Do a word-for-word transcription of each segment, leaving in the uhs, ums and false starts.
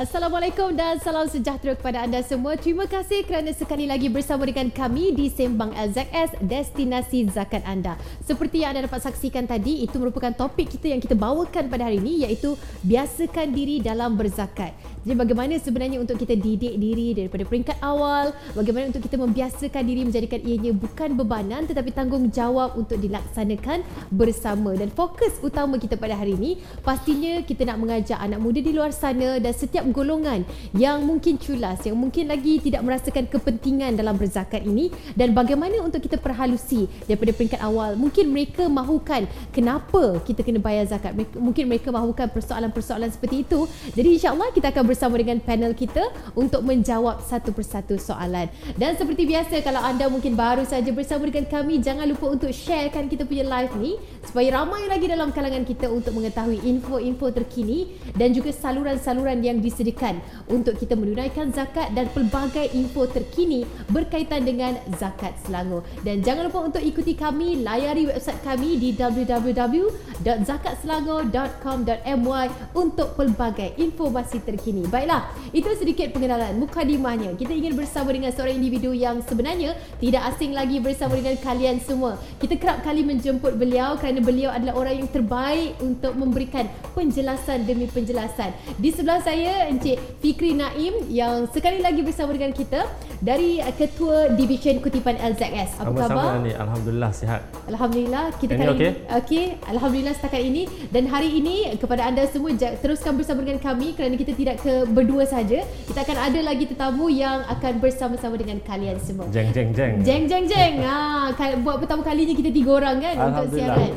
Assalamualaikum dan salam sejahtera kepada anda semua. Terima kasih kerana sekali lagi bersama dengan kami di Sembang L Z S, Destinasi Zakat Anda. Seperti yang anda dapat saksikan tadi, itu merupakan topik kita yang kita bawakan pada hari ini, iaitu biasakan diri dalam berzakat. Jadi bagaimana sebenarnya untuk kita didik diri daripada peringkat awal, bagaimana untuk kita membiasakan diri menjadikan ianya bukan bebanan tetapi tanggungjawab untuk dilaksanakan bersama. Dan fokus utama kita pada hari ini, pastinya kita nak mengajak anak muda di luar sana dan setiap golongan yang mungkin culas, yang mungkin lagi tidak merasakan kepentingan dalam berzakat ini, dan bagaimana untuk kita perhalusi daripada peringkat awal. Mungkin mereka mahukan kenapa kita kena bayar zakat, mungkin mereka mahukan persoalan-persoalan seperti itu. Jadi insyaAllah kita akan bersama dengan panel kita untuk menjawab satu persatu soalan. Dan seperti biasa, kalau anda mungkin baru saja bersama dengan kami, jangan lupa untuk sharekan kita punya live ni supaya ramai lagi dalam kalangan kita untuk mengetahui info-info terkini dan juga saluran-saluran yang disediakan untuk kita menunaikan zakat dan pelbagai info terkini berkaitan dengan Zakat Selangor. Dan jangan lupa untuk ikuti kami, layari website kami di w w w dot zakat selangor dot com dot m y untuk pelbagai informasi terkini. Baiklah, itu sedikit pengenalan mukadimahnya. Kita ingin bersama dengan seorang individu yang sebenarnya tidak asing lagi bersama dengan kalian semua. Kita kerap kali menjemput beliau kerana beliau adalah orang yang terbaik untuk memberikan penjelasan demi penjelasan. Di sebelah saya, Encik Fikri Naim yang sekali lagi bersama dengan kita dari Ketua Divisyen Kutipan L Z S. Apa khabar? Alhamdulillah, sihat. Alhamdulillah, kita kali ini okey. Okey, alhamdulillah setakat ini. Dan hari ini kepada anda semua, teruskan bersama dengan kami kerana kita tidak ke berdua saja. Kita akan ada lagi tetamu yang akan bersama-sama dengan kalian semua. Jeng jeng jeng. Jeng jeng jeng. Ha, buat pertama kalinya kita tiga orang kan untuk siaran.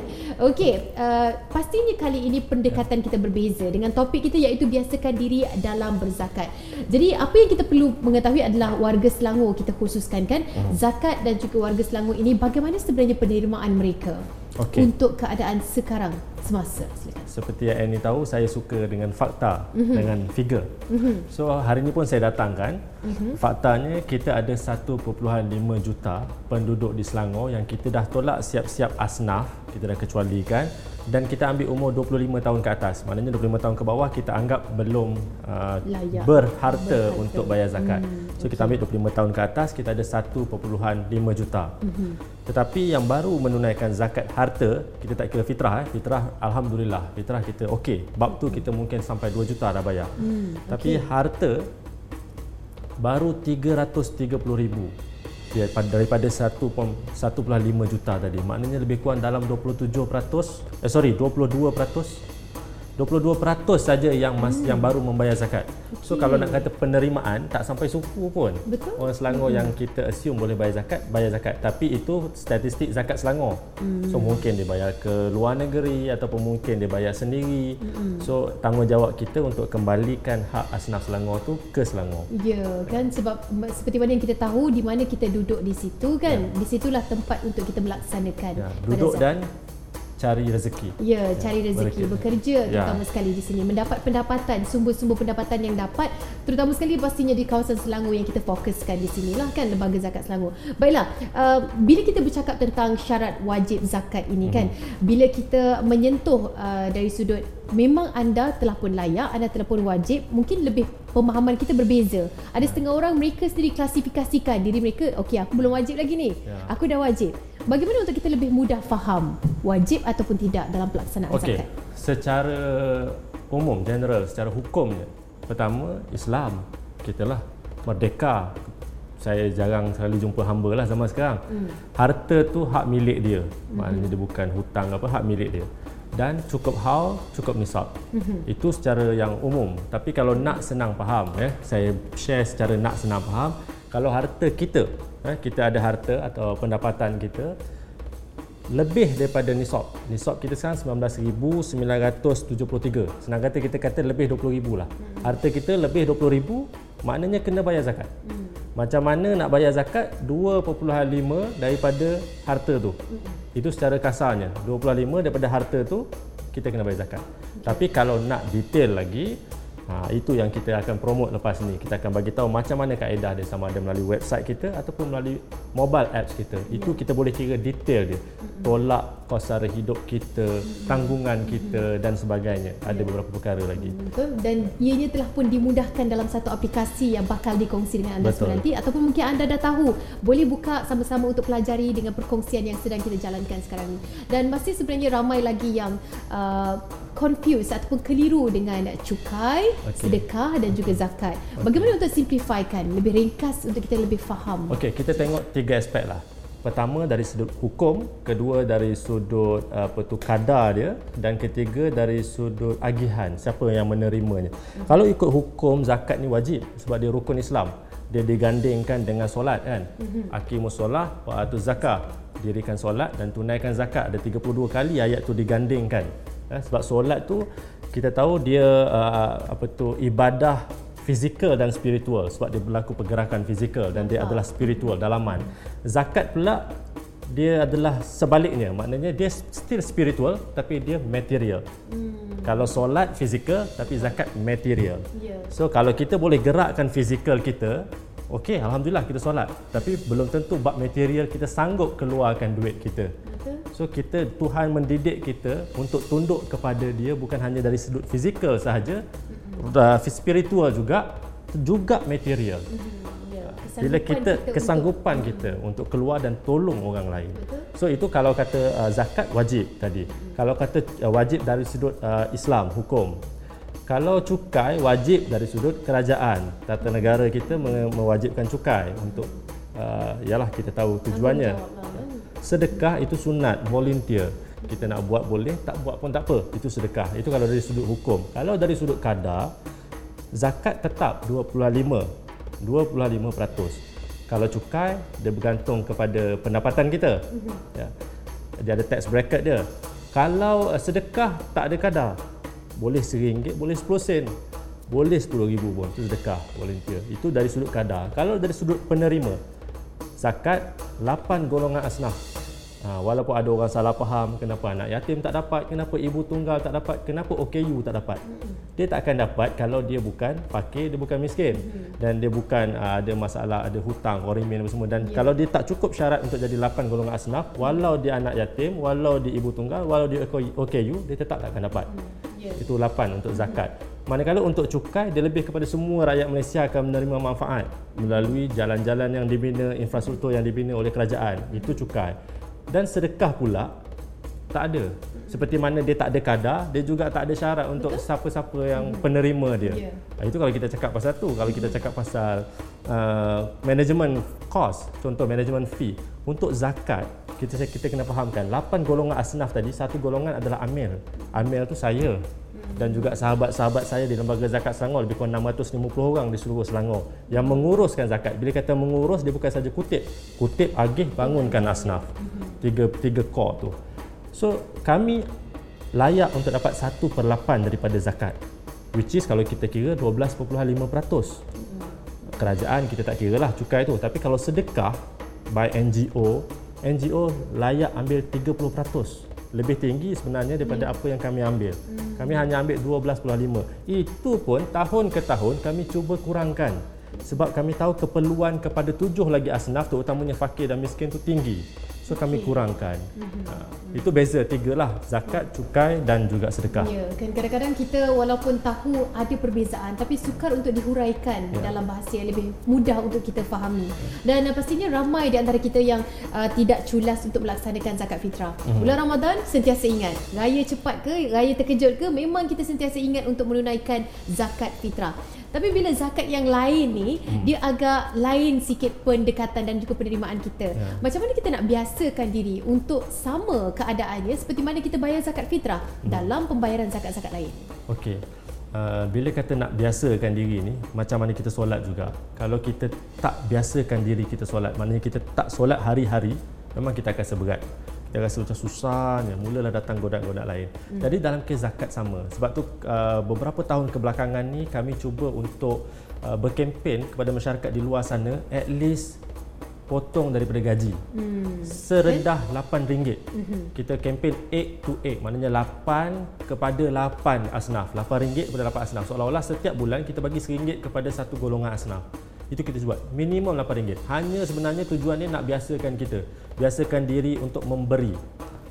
Okey, uh, pastinya kali ini pendekatan kita berbeza dengan topik kita, iaitu biasakan diri dalam berzakat. Jadi apa yang kita perlu mengetahui adalah warga Selangor kita khususkan kan, hmm. zakat dan juga warga Selangor ini bagaimana sebenarnya penerimaan mereka. Okay. Untuk keadaan sekarang semasa. Silakan. Seperti yang Annie tahu, saya suka dengan fakta, mm-hmm. dengan figure. Mm-hmm. So hari ini pun saya datangkan. Mm-hmm. Faktanya kita ada satu perpuluhan lima juta penduduk di Selangor yang kita dah tolak siap-siap asnaf, kita dah kecualikan, dan kita ambil umur dua puluh lima tahun ke atas. Maknanya dua puluh lima tahun ke bawah kita anggap belum uh, berharta, berharta untuk bayar zakat. Mm-hmm. So kita ambil dua puluh lima tahun ke atas, kita ada satu perpuluhan lima juta. Mm-hmm. Tetapi yang baru menunaikan zakat harta, kita tak kira fitrah eh. Fitrah alhamdulillah, fitrah kita okey. Bab tu kita mungkin sampai dua juta dah bayar. Mm, Tapi okay. harta baru tiga ratus tiga puluh ribu daripada satu perpuluhan lima juta tadi. Maknanya lebih kurang dalam dua puluh tujuh peratus eh sorry dua puluh dua peratus. dua puluh dua peratus saja yang mas, hmm. yang baru membayar zakat. Okay. So kalau nak kata penerimaan, tak sampai suku pun. Betul? Orang Selangor hmm. yang kita assume boleh bayar zakat, bayar zakat. Tapi itu statistik Zakat Selangor. Hmm. So mungkin dia bayar ke luar negeri ataupun mungkin dia bayar sendiri. Hmm. So tanggungjawab kita untuk kembalikan hak asnaf Selangor tu ke Selangor. Ya kan, sebab seperti mana yang kita tahu, di mana kita duduk di situ kan. Ya. Di situlah tempat untuk kita melaksanakan. Ya. Duduk dan cari rezeki. Ya, cari rezeki, bekerja terutama ya. sekali di sini, mendapat pendapatan, sumber-sumber pendapatan yang dapat terutama sekali pastinya di kawasan Selangor yang kita fokuskan di sinilah kan, Lembaga Zakat Selangor. Baiklah, uh, bila kita bercakap tentang syarat wajib zakat ini hmm. kan, bila kita menyentuh uh, dari sudut memang anda telah pun layak, anda telah pun wajib, mungkin lebih pemahaman kita berbeza. Ada setengah orang mereka sendiri klasifikasikan diri mereka, okey aku belum wajib lagi ni, ya. aku dah wajib. Bagaimana untuk kita lebih mudah faham wajib ataupun tidak dalam pelaksanaan okay. zakat? Secara umum, general, secara hukumnya, pertama Islam, kita lah merdeka. Saya jarang sekali jumpa hamba lah zaman sekarang. hmm. Harta tu hak milik dia, hmm. maknanya dia bukan hutang apa, hak milik dia. Dan cukup haul, cukup nisab. Mm-hmm. Itu secara yang umum. Tapi kalau nak senang faham, eh, saya share secara nak senang faham. Kalau harta kita, eh, kita ada harta atau pendapatan kita lebih daripada nisab. Nisab kita sekarang sembilan belas ribu sembilan ratus tujuh puluh tiga. Senang kata kita kata lebih dua puluh ribu lah. Harta kita lebih dua puluh ribu, maknanya kena bayar zakat. Mm. Macam mana nak bayar zakat? dua perpuluhan lima daripada harta tu. Mm. Itu secara kasarnya, dua perpuluhan lima daripada harta tu kita kena bayar zakat. Okay. Tapi kalau nak detail lagi, ha, itu yang kita akan promote lepas ni. Kita akan bagi tahu macam mana kaedah dia, sama ada melalui website kita ataupun melalui mobile apps kita. Yeah. Itu kita boleh kira detail dia. Mm-hmm. Tolak kos sara hidup kita, tanggungan kita dan sebagainya. Ada beberapa perkara lagi. Betul, dan ianya telah pun dimudahkan dalam satu aplikasi yang bakal dikongsi dengan anda semua nanti, ataupun mungkin anda dah tahu, boleh buka sama-sama untuk pelajari dengan perkongsian yang sedang kita jalankan sekarang ini. Dan masih sebenarnya ramai lagi yang uh, confused ataupun keliru dengan cukai, okay, sedekah dan juga zakat. Okay. Bagaimana untuk simplifikan, lebih ringkas untuk kita lebih faham? Okey, kita tengok tiga aspek lah. Pertama dari sudut hukum, kedua dari sudut apa tu kadar dia, dan ketiga dari sudut agihan, siapa yang menerimanya. Hmm. Kalau ikut hukum, zakat ni wajib sebab dia rukun Islam. Dia digandingkan dengan solat kan. Hmm. Aqimus solah wa atuz zakah. Dirikan solat dan tunaikan zakat. Ada tiga puluh dua kali ayat tu digandingkan. Eh, sebab solat tu kita tahu dia uh, apa tu ibadah fizikal dan spiritual, sebab dia berlaku pergerakan fizikal dan dia adalah spiritual dalaman. Zakat pula dia adalah sebaliknya, maknanya dia still spiritual tapi dia material. Hmm. Kalau solat fizikal tapi zakat material. Yeah. So kalau kita boleh gerakkan fizikal kita, okey, alhamdulillah kita solat, tapi belum tentu bab material kita sanggup keluarkan duit kita. So kita, Tuhan mendidik kita untuk tunduk kepada dia, bukan hanya dari sudut fizikal sahaja, spiritual juga, juga material. Bila kita kesanggupan kita untuk keluar dan tolong orang lain. So itu kalau kata zakat wajib tadi. Kalau kata wajib dari sudut Islam, hukum. Kalau cukai wajib dari sudut kerajaan. Tata negara kita mewajibkan cukai untuk uh, yalah kita tahu tujuannya. Sedekah itu sunat, volunteer. Kita nak buat boleh, tak buat pun tak apa. Itu sedekah. Itu kalau dari sudut hukum. Kalau dari sudut kadar, zakat tetap dua puluh lima peratus. dua puluh lima peratus. Kalau cukai, dia bergantung kepada pendapatan kita. Ya. Dia ada tax bracket dia. Kalau sedekah, tak ada kadar. Boleh satu ringgit, boleh sepuluh sen, boleh sepuluh ribu pun, itu sedekah volunteer. Itu dari sudut kadar. Kalau dari sudut penerima, zakat lapan golongan asnaf. Ha, walaupun ada orang salah faham, kenapa anak yatim tak dapat, kenapa ibu tunggal tak dapat, kenapa O K U tak dapat. Dia tak akan dapat kalau dia bukan fakir, dia bukan miskin, dan dia bukan uh, ada masalah, ada hutang, horimin semua. Dan yeah, kalau dia tak cukup syarat untuk jadi lapan golongan asnaf, walau dia anak yatim, walau dia ibu tunggal, walau dia O K U, dia tetap tak akan dapat. Yeah. Itu lapan untuk zakat. Manakala untuk cukai, dia lebih kepada semua rakyat Malaysia akan menerima manfaat melalui jalan-jalan yang dibina, infrastruktur yang dibina oleh kerajaan. Itu cukai. Dan sedekah pula, tak ada. Seperti mana dia tak ada kadar, dia juga tak ada syarat untuk siapa-siapa yang penerima dia. Yeah. Itu kalau kita cakap pasal tu. Kalau kita cakap pasal uh, management cost, contoh management fee. Untuk zakat, kita, kita kena fahamkan, lapan golongan asnaf tadi, satu golongan adalah amil. Amil tu saya. Dan juga sahabat-sahabat saya di Lembaga Zakat Selangor, lebih kurang enam ratus lima puluh orang di seluruh Selangor yang menguruskan zakat. Bila kata mengurus, dia bukan saja kutip. Kutip, agih, bangunkan asnaf. Tiga, tiga core tu. So, kami layak untuk dapat satu per lapan daripada zakat. Which is kalau kita kira dua belas perpuluhan lima peratus. Kerajaan kita tak kira lah cukai tu. Tapi kalau sedekah by N G O, N G O layak ambil tiga puluh peratus. Lebih tinggi sebenarnya daripada hmm. apa yang kami ambil. Hmm. Kami hanya ambil dua belas perpuluhan lima. Itu pun tahun ke tahun kami cuba kurangkan. Sebab kami tahu keperluan kepada tujuh lagi asnaf, terutamanya fakir dan miskin tu tinggi. So kami kurangkan. Hmm. Ha, itu beza tiga lah, zakat, cukai dan juga sedekah. Ya, kan kadang-kadang kita walaupun tahu ada perbezaan tapi sukar untuk dihuraikan ya, dalam bahasa yang lebih mudah untuk kita fahami. Dan pastinya ramai di antara kita yang uh, tidak culas untuk melaksanakan zakat fitrah. Hmm. Bulan Ramadan sentiasa ingat, raya cepat ke, raya terkejut ke, memang kita sentiasa ingat untuk menunaikan zakat fitrah. Tapi bila zakat yang lain ni, hmm. dia agak lain sikit pendekatan dan juga penerimaan kita. Ya. Macam mana kita nak biasakan diri untuk sama keadaannya seperti mana kita bayar zakat fitrah hmm. dalam pembayaran zakat-zakat lain? Okey. Uh, bila kata nak biasakan diri ni, macam mana kita solat juga. Kalau kita tak biasakan diri kita solat, maknanya kita tak solat hari-hari, memang kita akan seberat. Dia rasa macam susah, ya, mulalah datang godak-godak lain. Hmm. Jadi dalam kes zakat sama. Sebab tu uh, beberapa tahun kebelakangan ni kami cuba untuk uh, berkempen kepada masyarakat di luar sana, at least potong daripada gaji. Hmm. Serendah lapan ringgit. Hmm. Kita kempen eight to eight, maknanya lapan kepada lapan asnaf. lapan ringgit kepada lapan asnaf. Seolah-olah setiap bulan kita bagi satu ringgit kepada satu golongan asnaf. Itu kita buat minimum lapan ringgit. Hanya sebenarnya tujuannya nak biasakan kita, biasakan diri untuk memberi.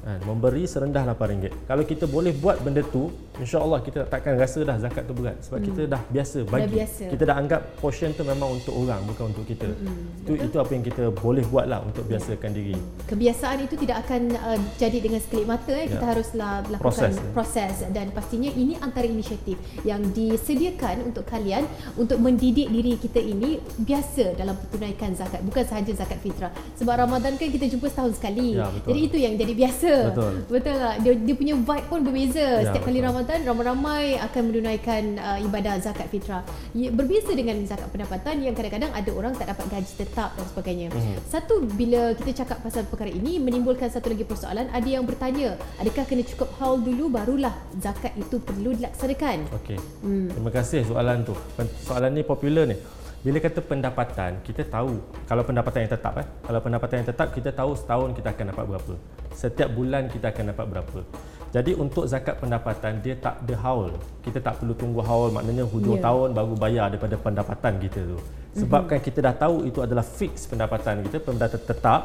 memberi serendah lapan ringgit. Kalau kita boleh buat benda tu, insya-Allah kita takkan rasa dah zakat tu berat sebab hmm. kita dah biasa bagi. Dah biasa. Kita dah anggap portion tu memang untuk orang, bukan untuk kita. Hmm. Itu, itu apa yang kita boleh buatlah untuk biasakan diri. Kebiasaan itu tidak akan uh, jadi dengan sekelip mata eh. Kita ya. haruslah lakukan proses, proses dan pastinya ini antara inisiatif yang disediakan untuk kalian untuk mendidik diri kita ini biasa dalam tunaikan zakat, bukan sahaja zakat fitrah. Sebab Ramadan kan kita jumpa setahun sekali. Ya, jadi itu yang jadi biasa. Betul. Betul tak? Dia, dia punya vibe pun berbeza. Ya, Setiap betul. kali Ramadan, ramai-ramai akan menunaikan uh, ibadah zakat fitrah. Berbeza dengan zakat pendapatan yang kadang-kadang ada orang tak dapat gaji tetap dan sebagainya. Hmm. Satu, bila kita cakap pasal perkara ini, menimbulkan satu lagi persoalan. Ada yang bertanya, adakah kena cukup haul dulu barulah zakat itu perlu dilaksanakan? Okey. Hmm. Terima kasih soalan tu. Soalan ni popular ni. Bila kata pendapatan, kita tahu kalau pendapatan yang tetap eh. Kalau pendapatan yang tetap, kita tahu setahun kita akan dapat berapa. Setiap bulan kita akan dapat berapa. Jadi untuk zakat pendapatan, dia tak ada haul. Kita tak perlu tunggu haul, maknanya hujung yeah. tahun baru bayar daripada pendapatan kita tu. Sebabkan mm-hmm. kita dah tahu itu adalah fix pendapatan kita, pendapatan tetap,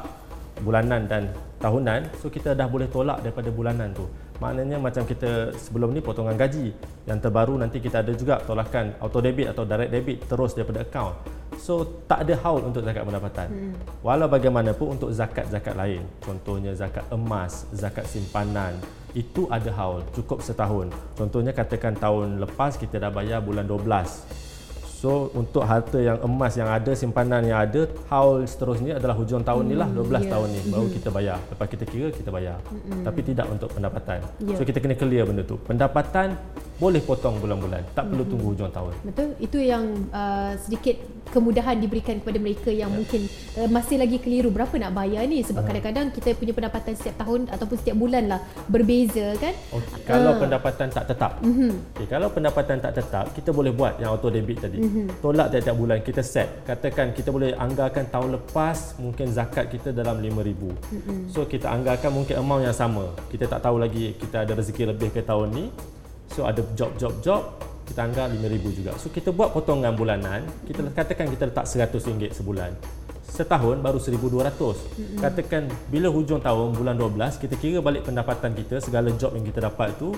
bulanan dan tahunan. So kita dah boleh tolak daripada bulanan tu. Maknanya macam kita sebelum ni potongan gaji, yang terbaru nanti kita ada juga tolakan auto debit atau direct debit terus daripada akaun. So tak ada haul untuk zakat pendapatan. Hmm. Walau bagaimanapun untuk zakat-zakat lain, contohnya zakat emas, zakat simpanan, itu ada haul, cukup setahun. Contohnya katakan tahun lepas kita dah bayar bulan dua belas. So untuk harta yang emas yang ada, simpanan yang ada, haul seterusnya adalah hujung tahun ni lah, dua belas yeah. tahun ni baru kita bayar. Lepas kita kira, kita bayar. Mm-mm. Tapi tidak untuk pendapatan. Yeah. So kita kena clear benda tu. Pendapatan boleh potong bulan-bulan, tak perlu mm-hmm. tunggu hujung tahun. Betul, itu yang uh, sedikit kemudahan diberikan kepada mereka yang yeah. mungkin uh, masih lagi keliru berapa nak bayar ni. Sebab uh. kadang-kadang kita punya pendapatan setiap tahun ataupun setiap bulan lah berbeza kan. Okay. Uh. Kalau pendapatan tak tetap, mm-hmm. okay. kalau pendapatan tak tetap, kita boleh buat yang auto debit tadi. Mm-hmm. Tolak tiap-tiap bulan, kita set. Katakan kita boleh anggarkan tahun lepas mungkin zakat kita dalam lima ribu ringgit. Mm-hmm. So kita anggarkan mungkin amount yang sama. Kita tak tahu lagi kita ada rezeki lebih ke tahun ni. So ada job-job-job, kita anggar lima ribu ringgit juga. So kita buat potongan bulanan. Kita katakan kita letak seratus ringgit sebulan. Setahun baru seribu dua ratus ringgit. Mm-hmm. Katakan bila hujung tahun bulan dua belas, kita kira balik pendapatan kita, segala job yang kita dapat tu.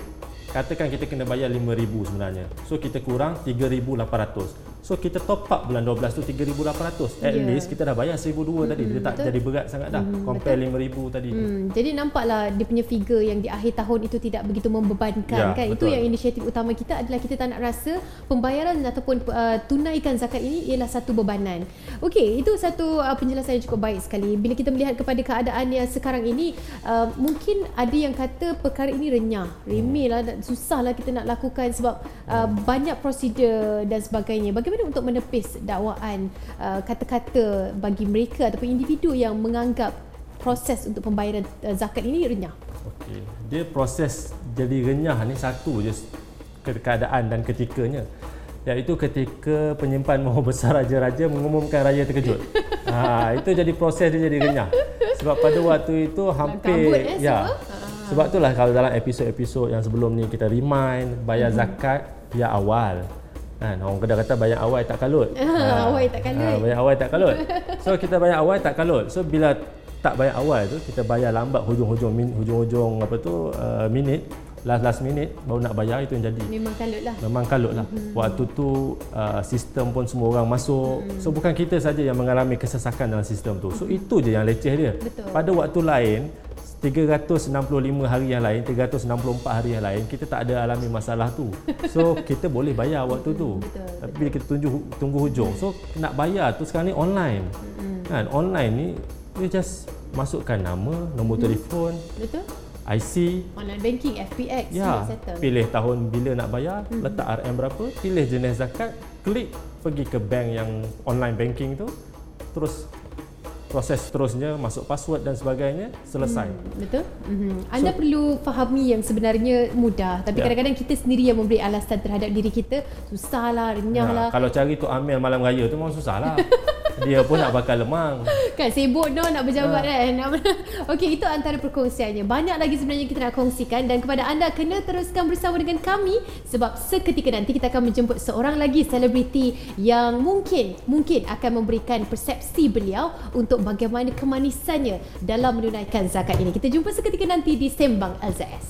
Katakan kita kena bayar lima ribu ringgit sebenarnya. So kita kurang tiga ribu lapan ratus ringgit. So kita top up bulan dua belas tu tiga ribu lapan ratus ringgit. At yeah. least kita dah bayar seribu dua ratus ringgit tadi. Dia tak betul. jadi berat sangat dah. Mm, compare lima ribu ringgit tadi. Mm, jadi nampaklah dia punya figure yang di akhir tahun itu tidak begitu membebankan yeah, kan. Betul. Itu yang inisiatif utama kita adalah kita tak nak rasa pembayaran ataupun uh, tunaikan zakat ini ialah satu bebanan. Okey, itu satu uh, penjelasan yang cukup baik sekali. Bila kita melihat kepada keadaan yang sekarang ini, uh, mungkin ada yang kata perkara ini renyah, remeh lah, susahlah kita nak lakukan sebab uh, banyak prosedur dan sebagainya. Bagaimana untuk menepis dakwaan uh, kata-kata bagi mereka ataupun individu yang menganggap proses untuk pembayaran uh, zakat ini renyah? Okey, dia proses jadi renyah ni satu je keadaan dan ketikanya, iaitu ketika penyimpan mahu besar raja-raja mengumumkan raya terkejut. Ha, itu jadi proses dia jadi renyah. Sebab pada waktu itu hampir Langkabut, eh, ya. Semua? Sebab itulah kalau dalam episod-episod yang sebelum ni kita remind bayar mm-hmm. zakat biar awal. Kan orang Kedah kata bayar awal tak kalut. Ha, ha, awal tak kalut. Ha, bayar awal tak kalut. So kita bayar awal tak kalut. So bila tak bayar awal tu, kita bayar lambat hujung-hujung hujung-hujung apa tu uh, minit, last last minute baru nak bayar, itu yang jadi. Memang kalutlah. Memang kalutlah. Mm-hmm. Waktu tu uh, sistem pun semua orang masuk. Mm-hmm. So bukan kita saja yang mengalami kesesakan dalam sistem tu. So mm-hmm. itu je yang leceh dia. Betul. Pada waktu lain tiga ratus enam puluh lima hari yang lain, tiga ratus enam puluh empat hari yang lain, kita tak ada alami masalah tu. So kita boleh bayar waktu tu. Betul, tapi bila kita tunjuk, tunggu hujung. So nak bayar tu sekarang ni online. Mm. Kan online ni you just masukkan nama, nombor mm. telefon. Betul. I C, online banking, F P X, ya, settle. Pilih tahun bila nak bayar, mm. letak R M berapa, pilih jenis zakat, klik pergi ke bank yang online banking tu, terus proses seterusnya, masuk password dan sebagainya, selesai. Hmm, betul. Mm-hmm. Anda so, perlu fahami yang sebenarnya mudah. Tapi yeah. kadang-kadang kita sendiri yang memberi alasan terhadap diri kita. Susahlah, renyahlah. Nah, kalau cari Tok Amil malam raya tu memang susahlah. dia pun nak bakar lemang. Kan sibuk no nak berjabat ha. kan. Okey, itu antara perkongsiannya. Banyak lagi sebenarnya kita nak kongsikan, dan kepada anda kena teruskan bersama dengan kami sebab seketika nanti kita akan menjemput seorang lagi selebriti yang mungkin mungkin akan memberikan persepsi beliau untuk bagaimana kemanisannya dalam menunaikan zakat ini. Kita jumpa seketika nanti di Sembang L Z S.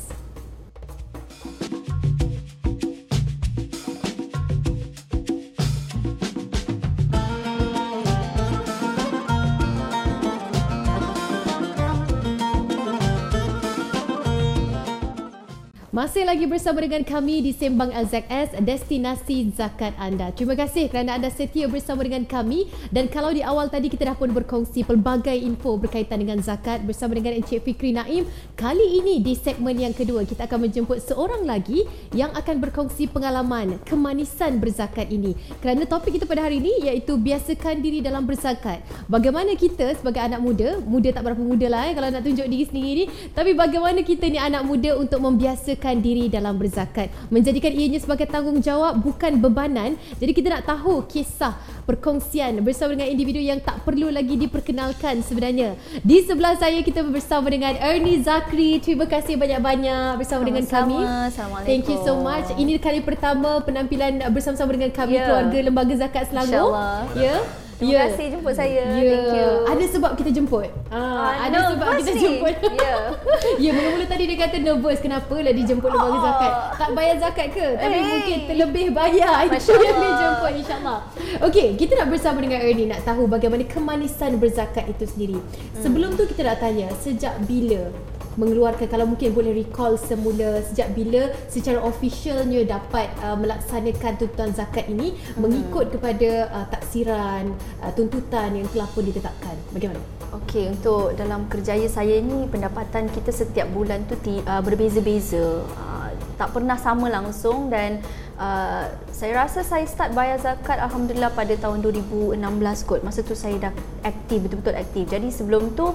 Masih lagi bersama dengan kami di Sembang L Z S, Destinasi Zakat Anda. Terima kasih kerana anda setia bersama dengan kami. Dan kalau di awal tadi kita dah pun berkongsi pelbagai info berkaitan dengan zakat bersama dengan Encik Fikri Naim, kali ini di segmen yang kedua kita akan menjemput seorang lagi yang akan berkongsi pengalaman kemanisan berzakat ini. Kerana topik kita pada hari ini iaitu biasakan diri dalam berzakat. Bagaimana kita sebagai anak muda, muda tak berapa muda lah eh, kalau nak tunjuk diri sendiri ni, tapi bagaimana kita ni anak muda untuk membiasakan diri dalam berzakat, menjadikan ianya sebagai tanggungjawab bukan bebanan. Jadi kita nak tahu kisah perkongsian bersama dengan individu yang tak perlu lagi diperkenalkan sebenarnya. Di sebelah saya kita bersama dengan Ernie Zakri. Terima kasih banyak-banyak bersama sama-sama dengan kami. Assalamualaikum. Thank you so much. Ini kali pertama penampilan bersama-sama dengan kami yeah. keluarga Lembaga Zakat Selangor. Ya. Yeah. Terima yeah. kasih jemput saya. Yeah. Thank you. Ada sebab kita jemput. Ah, uh, ada no, sebab pasti. kita jemput. Ya. Ya, mula-mula tadi dia kata nervous, kenapa lah dijemput oh. lembaga zakat. Tak bayar zakat ke? Hey. Tapi mungkin terlebih bayar. Itu yang dia jemput insya-Allah. Okey, kita nak bersama dengan Ernie nak tahu bagaimana kemanisan berzakat itu sendiri. Hmm. Sebelum tu kita nak tanya, sejak bila mengeluarkan, kalau mungkin boleh recall semula, sejak bila secara officialnya dapat uh, melaksanakan tuntutan zakat ini hmm. mengikut kepada uh, taksiran uh, tuntutan yang telah pun ditetapkan, bagaimana? Okey, untuk dalam kerjaya saya ni pendapatan kita setiap bulan tu uh, berbeza-beza, uh, tak pernah sama langsung, dan uh, saya rasa saya start bayar zakat alhamdulillah pada tahun dua ribu enam belas kot. Masa tu saya dah aktif, betul-betul aktif. Jadi sebelum tu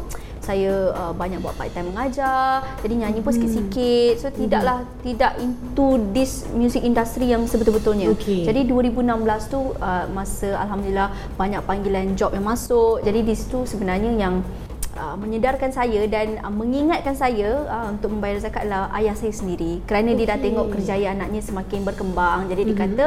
saya uh, banyak buat part time mengajar, jadi nyanyi pun sikit-sikit. So tidaklah tidak into this music industry yang sebetul-betulnya. Okay. Jadi dua ribu enam belas tu uh, masa alhamdulillah banyak panggilan job yang masuk. Jadi di situ sebenarnya yang Uh, menyedarkan saya dan uh, mengingatkan saya uh, untuk membayar zakat adalah ayah saya sendiri, kerana okay. dia dah tengok kerjaya anaknya semakin berkembang. Jadi mm-hmm. dia kata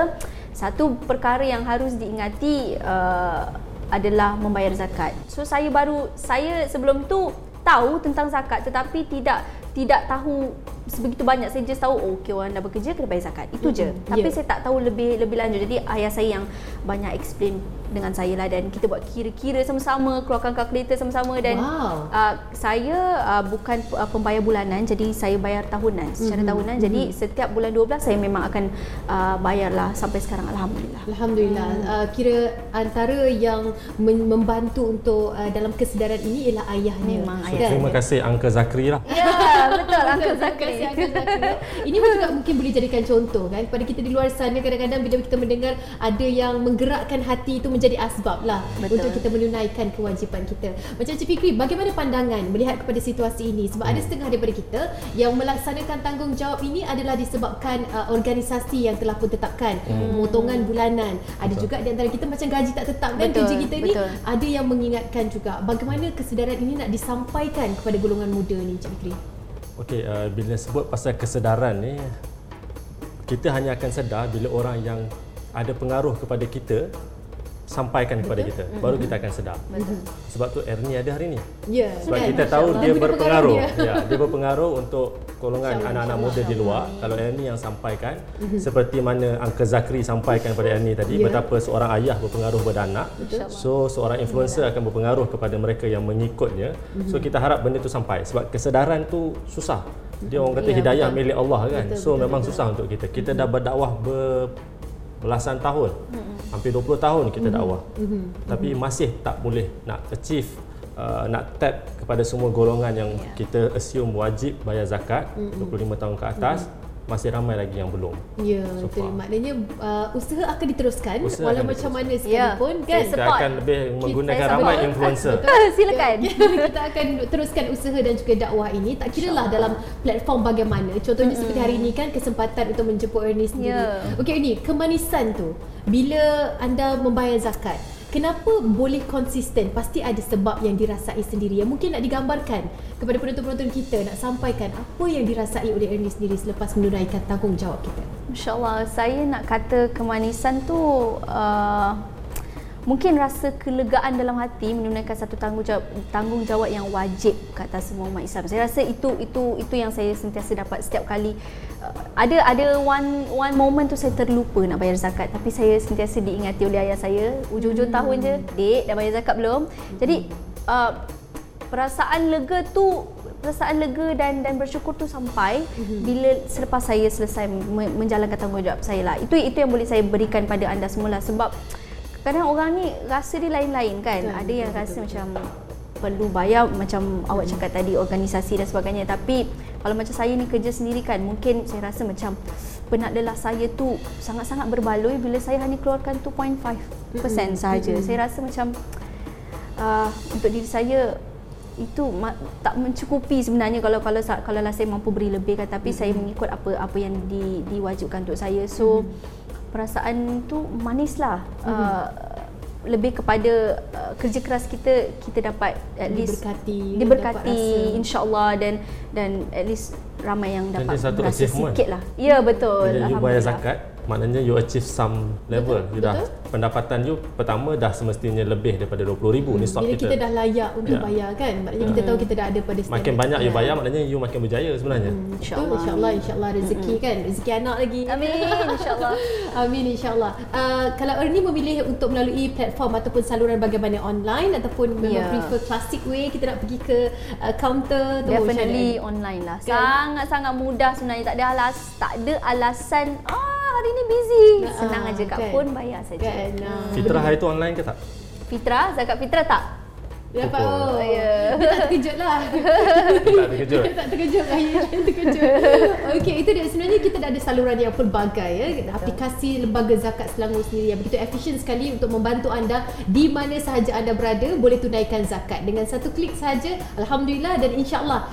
satu perkara yang harus diingati uh, adalah membayar zakat. So saya baru saya sebelum tu tahu tentang zakat, tetapi tidak tidak tahu sebegitu banyak. Saya just tahu oh, okey, orang dah bekerja kena bayar zakat, itu mm-hmm. je. Tapi yeah. saya tak tahu lebih lebih lanjut. Jadi ayah saya yang banyak explain dengan saya lah, dan kita buat kira-kira sama-sama, keluarkan kalkulator sama-sama, dan wow. uh, saya uh, bukan uh, pembayar bulanan, jadi saya bayar tahunan, secara mm-hmm. tahunan. Jadi mm-hmm. setiap bulan dua belas saya memang akan uh, bayarlah sampai sekarang alhamdulillah. Alhamdulillah. Mm. Uh, kira antara yang membantu untuk uh, dalam kesedaran ini ialah ayahnya. Memang so, ayah. Terima kasih Uncle Zakri lah. Ya, yeah, betul Uncle Zakri. Ini juga mungkin boleh jadikan contoh kan kepada kita di luar sana. Kadang-kadang bila kita mendengar ada yang menggerakkan hati, itu menjadi asbab lah betul. Untuk kita menunaikan kewajipan kita. Macam Cik Fikri, bagaimana pandangan melihat kepada situasi ini? Sebab hmm. ada setengah daripada kita yang melaksanakan tanggungjawab ini adalah disebabkan uh, organisasi yang telah pun tetapkan pemotongan hmm. bulanan. Ada betul. juga di antara kita macam gaji tak tetap kan kerja kita ni, betul. ada yang mengingatkan juga. Bagaimana kesedaran ini nak disampaikan kepada golongan muda ni Cik Fikri? Okey, uh, bila sebut pasal kesedaran ni, kita hanya akan sedar bila orang yang ada pengaruh kepada kita sampaikan kepada betul. kita. Baru kita akan sedar. Betul. Sebab tu Ernie ada hari ni. Ya, sebab kita tahu dia berpengaruh. Dia. Ya, dia berpengaruh untuk golongan anak-anak muda di luar. Kalau Ernie yang sampaikan, seperti mana Uncle Zakri sampaikan kepada Ernie tadi, ya. betapa seorang ayah berpengaruh kepada anak. Betul. So seorang influencer akan berpengaruh kepada mereka yang mengikutnya. So kita harap benda tu sampai, sebab kesedaran tu susah. Dia orang kata ya, hidayah betul. milik Allah kan. Betul, so betul, memang betul. susah untuk kita. Kita dah berdakwah ber belasan tahun, mm-hmm. hampir dua puluh tahun kita dakwah, mm-hmm. tapi masih tak boleh nak achieve, uh, nak tap kepada semua golongan yang yeah. kita assume wajib bayar zakat, mm-hmm. dua puluh lima tahun ke atas, mm-hmm. masih ramai lagi yang belum. Ya, so betul. Maknanya uh, usaha akan diteruskan usaha walau akan macam diteruskan. mana sekalipun. Ya, kan? Kita akan lebih menggunakan kita, ramai influencer. Betul. Silakan. Kita akan teruskan usaha dan juga dakwah ini. Tak kira lah dalam platform bagaimana. Contohnya mm-hmm. seperti hari ini kan, kesempatan untuk menjemput Ernie sendiri. Ya. Okey, ini kemanisan tu. Bila anda membayar zakat, Kenapa boleh konsisten? Pasti ada sebab yang dirasai sendiri yang mungkin nak digambarkan kepada penonton-penonton kita, nak sampaikan apa yang dirasai oleh Ernie sendiri selepas menunaikan tanggungjawab kita. InsyaAllah, saya nak kata kemanisan tu uh, mungkin rasa kelegaan dalam hati menunaikan satu tanggungjawab tanggungjawab yang wajib ke atas semua umat Islam. Saya rasa itu itu itu yang saya sentiasa dapat setiap kali. Ada ada one one moment tu saya terlupa nak bayar zakat, tapi saya sentiasa diingati oleh ayah saya, ujung-ujung tahun je, "Dek, dah bayar zakat belum?" Jadi uh, perasaan lega tu perasaan lega dan dan bersyukur tu sampai bila selepas saya selesai menjalankan tanggungjawab saya lah. Itu itu yang boleh saya berikan pada anda semula, sebab kadang orang ni rasa dia lain-lain kan. Betul, ada yang betul, rasa betul, macam betul. perlu bayar macam hmm. awak cakap tadi, organisasi dan sebagainya. Tapi kalau macam saya ni kerja sendiri kan, mungkin saya rasa macam penat lelah saya tu sangat-sangat berbaloi bila saya hanya keluarkan dua perpuluhan lima peratus hmm. sahaja. Hmm. Saya rasa macam uh, untuk diri saya itu tak mencukupi sebenarnya, kalau kalau kalau lah saya mampu beri lebih kan, tapi hmm. saya mengikut apa apa yang di, diwajibkan untuk saya. So hmm. perasaan tu manislah. Mm-hmm. uh, lebih kepada uh, kerja keras kita, kita dapat at least diberkati, diberkati insya-Allah, dan dan at least ramai yang dapat berasa sikitlah. Ya, betul. Bila you bayar zakat, maknanya you achieve some level. Betul, you dah, betul? Pendapatan you pertama dah semestinya lebih daripada dua puluh ribu ringgit. Hmm. Ni stock kita. Bila kita dah layak untuk yeah. bayar kan, maknanya yeah. kita tahu kita dah ada pada standard. Makin banyak you bayar, maknanya you makin berjaya sebenarnya. Hmm. InsyaAllah. InsyaAllah, insyaAllah rezeki hmm. kan, rezeki anak lagi. Amin, insyaAllah. Amin, insyaAllah. Uh, kalau Ernie memilih untuk melalui platform ataupun saluran bagaimana, online ataupun yeah. memang prefer classic way, kita nak pergi ke uh, counter tu? Definitely online lah. Sangat-sangat mudah sebenarnya, tak ada alas, tak ada alasan. Oh, hari ni busy. Senang ah, aja kat kan. Phone, bayar saja. Kan. Ah. Fitrah hari tu online ke tak? Fitrah, zakat fitrah tak? Dapat oh. Ya. Dia tak terkejutlah. Dia tak terkejut. Dia tak terkejut. Ayah yang terkejut. Okey, itu dia. Sebenarnya kita dah ada saluran yang pelbagai ya. Aplikasi Lembaga Zakat Selangor sendiri yang begitu efisien sekali untuk membantu anda di mana sahaja anda berada boleh tunaikan zakat dengan satu klik sahaja. Alhamdulillah, dan insya-Allah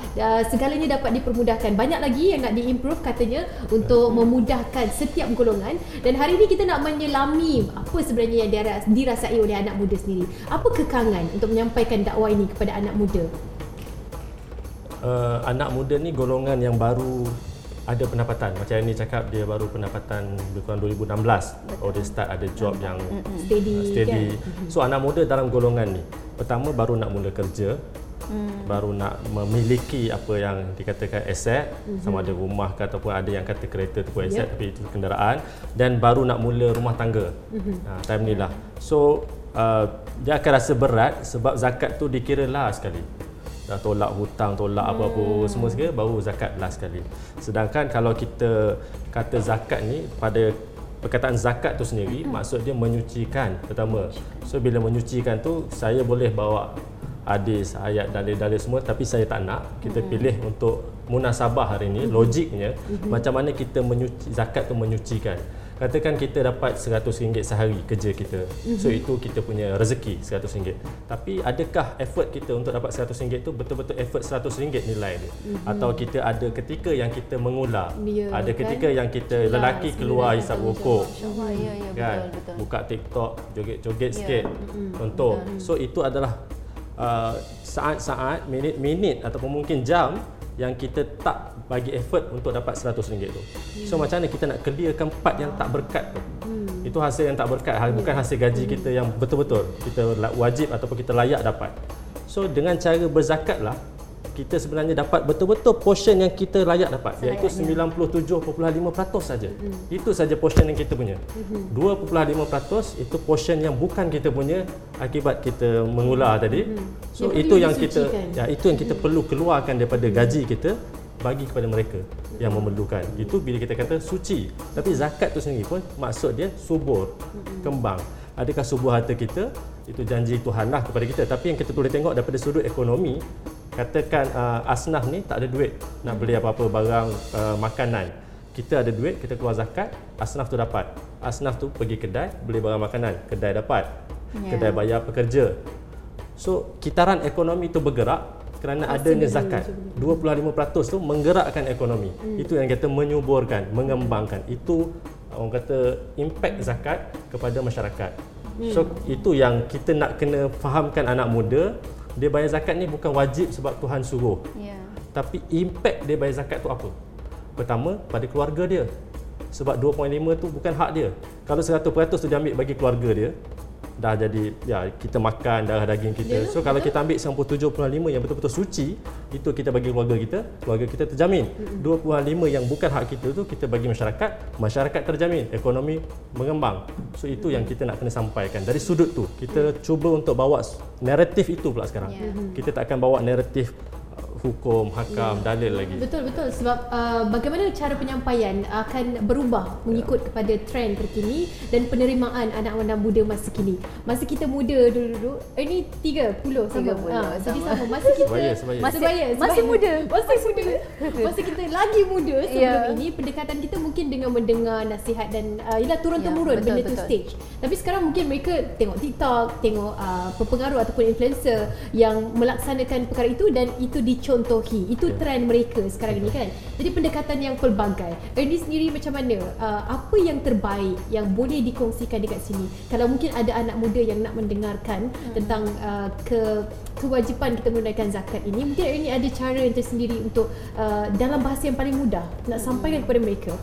segalanya dapat dipermudahkan. Banyak lagi yang nak diimprove katanya untuk memudahkan setiap golongan, dan hari ini kita nak menyelami apa sebenarnya yang dirasai oleh anak muda sendiri. Apa kekangan untuk menyampaikan dakwah ini kepada anak muda? Uh, anak muda ni golongan yang baru ada pendapatan. Macam Ernie cakap, dia baru pendapatan berkurang dua ribu enam belas. Betul. Oh, dia start ada job betul. Yang steady. Uh, steady. Kan? So anak muda dalam golongan ni, pertama baru nak mula kerja, hmm. baru nak memiliki apa yang dikatakan aset, hmm. sama ada rumah ke ataupun ada yang kata kereta tu pun aset, yep. tapi itu kenderaan, dan baru nak mula rumah tangga. Hmm. Uh, time ni lah. So Uh, dia akan rasa berat sebab zakat tu dikira last sekali. Dah tolak hutang, tolak hmm. apa-apa semua sekali, baru zakat last sekali. Sedangkan kalau kita kata zakat ni, pada perkataan zakat tu sendiri, hmm. maksud dia menyucikan pertama. So bila menyucikan tu, saya boleh bawa hadis, ayat, dalil-dalil semua, tapi saya tak nak. Kita hmm. pilih untuk munasabah hari ni, hmm. logiknya hmm. macam mana kita menyuci, zakat tu menyucikan. Katakan kita dapat seratus ringgit sehari kerja kita. Mm-hmm. So itu kita punya rezeki seratus ringgit. Tapi adakah effort kita untuk dapat seratus ringgit tu betul-betul effort seratus ringgit nilai dia? Mm-hmm. Atau kita ada ketika yang kita mengular. Yeah, ada ketika kan? Yang kita lelaki ya, keluar hisap rokok. InsyaAllah, ya, ya, kan? Betul, betul. Buka TikTok, joget-joget yeah. sikit. Mm-hmm. Contoh. Mm-hmm. So itu adalah uh, saat-saat, minit-minit ataupun mungkin jam yang kita tak bagi effort untuk dapat seratus ringgit tu. Yeah. So macam mana kita nak clearkan part yang tak berkat tu? Hmm. Itu hasil yang tak berkat, bukan hasil gaji hmm. kita yang betul-betul kita wajib ataupun kita layak dapat. So dengan cara berzakatlah kita sebenarnya dapat betul-betul portion yang kita layak dapat, iaitu sembilan puluh tujuh perpuluhan lima peratus saja. Hmm. Itu saja portion yang kita punya. Hmm. dua perpuluhan lima peratus itu portion yang bukan kita punya akibat kita mengular tadi. Hmm. So yang itu yang kita ya, itu yang kita hmm. perlu keluarkan daripada gaji kita bagi kepada mereka hmm. yang memerlukan. Itu bila kita kata suci. Tapi zakat tu sendiri pun maksud dia subur, hmm. kembang. Adakah subur harta kita? Itu janji Tuhanlah kepada kita. Tapi yang kita boleh tengok daripada sudut ekonomi, katakan uh, Asnaf ni tak ada duit nak beli apa-apa barang uh, makanan. Kita ada duit, kita keluar zakat, Asnaf tu dapat. Asnaf tu pergi kedai, beli barang makanan, kedai dapat. Yeah. Kedai bayar pekerja. So, kitaran ekonomi tu bergerak kerana adanya zakat. dua puluh lima peratus tu menggerakkan ekonomi. Hmm. Itu yang kita menyuburkan, mengembangkan. Itu orang kata impact zakat kepada masyarakat. Hmm. So itu yang kita nak kena fahamkan anak muda, dia bayar zakat ni bukan wajib sebab Tuhan suruh. Yeah. Tapi impact dia bayar zakat tu apa? Pertama, pada keluarga dia. Sebab dua perpuluhan lima tu bukan hak dia. Kalau seratus peratus tu dia ambil bagi keluarga dia, dah jadi ya kita makan darah daging kita. Yeah, so yeah. kalau kita ambil sembilan puluh tujuh perpuluhan lima yang betul-betul suci, itu kita bagi keluarga kita, keluarga kita terjamin. Mm-hmm. dua perpuluhan lima yang bukan hak kita tu kita bagi masyarakat, masyarakat terjamin, ekonomi mengembang. So itu mm-hmm. yang kita nak kena sampaikan. Dari sudut tu kita mm-hmm. cuba untuk bawa naratif itu pula sekarang. Yeah. Mm-hmm. Kita tak akan bawa naratif hukum, hakam, yeah. dalil lagi. Betul-betul sebab uh, bagaimana cara penyampaian akan berubah mengikut yeah. kepada trend terkini dan penerimaan anak-anak muda masa kini. Masa kita muda dulu-dulu, eh ni tiga puluh sama. Ha, jadi sama masa kita sebaya, sebaya. Masa, sebaya, sebaya. Masih muda. Masa muda. Masa kita lagi muda sebelum yeah. ini, pendekatan kita mungkin dengan mendengar nasihat dan uh, ialah turun-temurun yeah, benda betul. Tu stage. Tapi sekarang mungkin mereka tengok TikTok, tengok uh, pepengaruh ataupun influencer yang melaksanakan perkara itu dan itu dicontoh. Contohi. Itu trend mereka sekarang ini kan. Jadi pendekatan yang pelbagai. Ernie sendiri macam mana? Uh, apa yang terbaik yang boleh dikongsikan dekat sini? Kalau mungkin ada anak muda yang nak mendengarkan hmm. tentang uh, ke, kewajipan kita menggunakan zakat ini, mungkin Ernie ada cara yang tersendiri untuk uh, dalam bahasa yang paling mudah nak hmm. sampaikan kepada mereka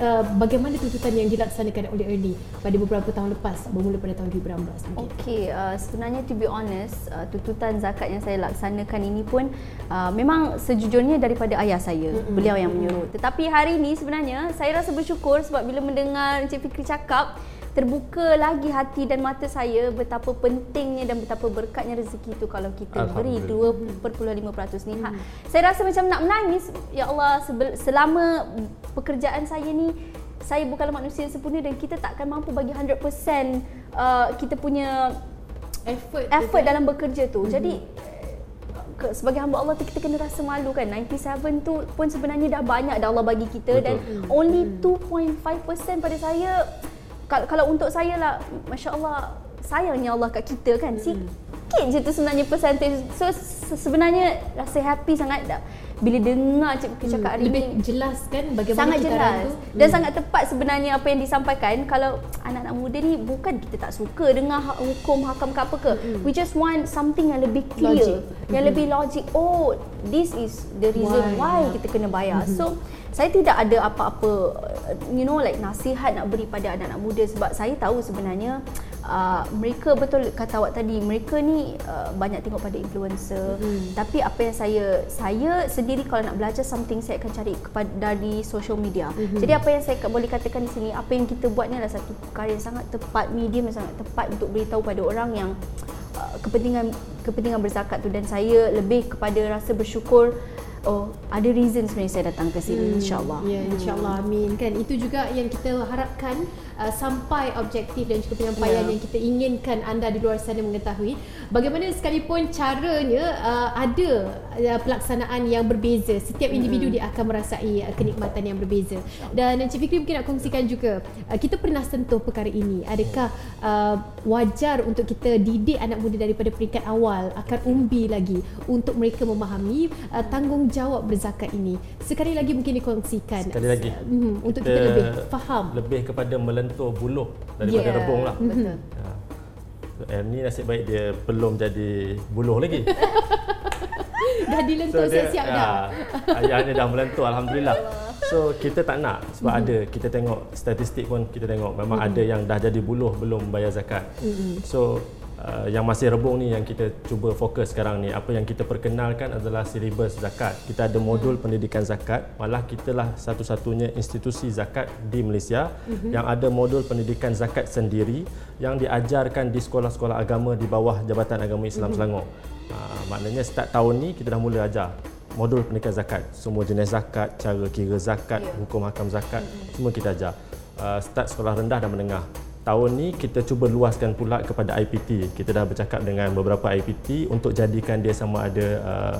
uh, bagaimana tuntutan yang dilaksanakan oleh Ernie pada beberapa tahun lepas, bermula pada tahun dua ribu enam belas. Okey, uh, sebenarnya to be honest, uh, tuntutan zakat yang saya laksanakan ini pun uh, memang sejujurnya daripada ayah saya. Mm-hmm. Beliau yang menyuruh. Tetapi hari ini sebenarnya saya rasa bersyukur sebab bila mendengar Encik Fikri cakap, terbuka lagi hati dan mata saya betapa pentingnya dan betapa berkatnya rezeki itu kalau kita beri dua perpuluhan lima peratus ni. Hmm. Saya rasa macam nak menangis. Ya Allah, selama pekerjaan saya ni, saya bukanlah manusia yang sempurna dan kita takkan mampu bagi seratus peratus uh, kita punya effort, effort dalam bekerja tu. Hmm. Jadi sebagai hamba Allah tu kita kena rasa malu kan. Sembilan puluh tujuh tu pun sebenarnya dah banyak dah Allah bagi kita. Betul. Dan only dua perpuluhan lima peratus pada saya, kalau, kalau untuk saya lah, Masya Allah, sayangnya Allah kat kita kan. Sikit je tu sebenarnya percentage. So sebenarnya rasa happy sangat dah bila dengar Cik Fikri cakap hari lebih ni. Lebih jelas kan bagaimana sangat jelas itu. Dan hmm. sangat tepat sebenarnya apa yang disampaikan. Kalau anak-anak muda ni, bukan kita tak suka dengar hukum, hakam ke apa ke. Hmm. We just want something yang lebih clear. Logic. Yang hmm. lebih logik. Oh, this is the reason why, why kita kena bayar. Hmm. So, saya tidak ada apa-apa, you know, like nasihat nak beri pada anak-anak muda. Sebab saya tahu sebenarnya, Uh, mereka betul kata awak tadi, mereka ni uh, banyak tengok pada influencer. Mm. Tapi apa yang saya saya sendiri kalau nak belajar something, saya akan cari kepada dari social media. Mm-hmm. Jadi apa yang saya boleh katakan di sini, apa yang kita buat ni adalah satu perkara yang sangat tepat, medium yang sangat tepat untuk beritahu pada orang yang uh, kepentingan kepentingan berzakat tu. Dan saya lebih kepada rasa bersyukur. Oh, ada reason sebenarnya saya datang ke sini. hmm. InsyaAllah. Ya, yeah, insyaAllah. Amin. Kan? Itu juga yang kita harapkan uh, sampai objektif dan juga penyampaian yeah. yang kita inginkan anda di luar sana mengetahui. Bagaimana sekalipun caranya uh, ada uh, pelaksanaan yang berbeza. Setiap individu mm-hmm. dia akan merasai uh, kenikmatan yang berbeza. Dan Encik Fikri mungkin nak kongsikan juga, uh, kita pernah sentuh perkara ini. Adakah uh, wajar untuk kita didik anak muda daripada peringkat awal, akar umbi lagi, untuk mereka memahami uh, tanggung jawab berzakat ini? Sekali lagi mungkin dikongsikan. Sekali lagi. Mm, untuk kita, kita lebih faham. Lebih kepada melentur buluh daripada yeah. rebung lah. Betul. Ha. So, Ernie nasib baik dia belum jadi buluh lagi. Dah dilentur so, siap-siap dah. Ha, ayah dia dah melentur, Alhamdulillah. So kita tak nak sebab mm-hmm. ada, kita tengok statistik pun kita tengok memang mm-hmm. ada yang dah jadi buluh belum bayar zakat. Mm-hmm. So Uh, yang masih rebung ni yang kita cuba fokus sekarang ni, apa yang kita perkenalkan adalah silibus zakat. Kita ada modul hmm. pendidikan zakat, malah kita lah satu-satunya institusi zakat di Malaysia hmm. yang ada modul pendidikan zakat sendiri yang diajarkan di sekolah-sekolah agama di bawah Jabatan Agama Islam hmm. Selangor. Uh, maknanya start tahun ni kita dah mula ajar modul pendidikan zakat, semua jenis zakat, cara kira zakat, yeah. hukum hakam zakat, hmm. semua kita ajar. Uh, start sekolah rendah dan menengah. Tahun ni kita cuba luaskan pula kepada I P T. Kita dah bercakap dengan beberapa I P T untuk jadikan dia sama ada uh,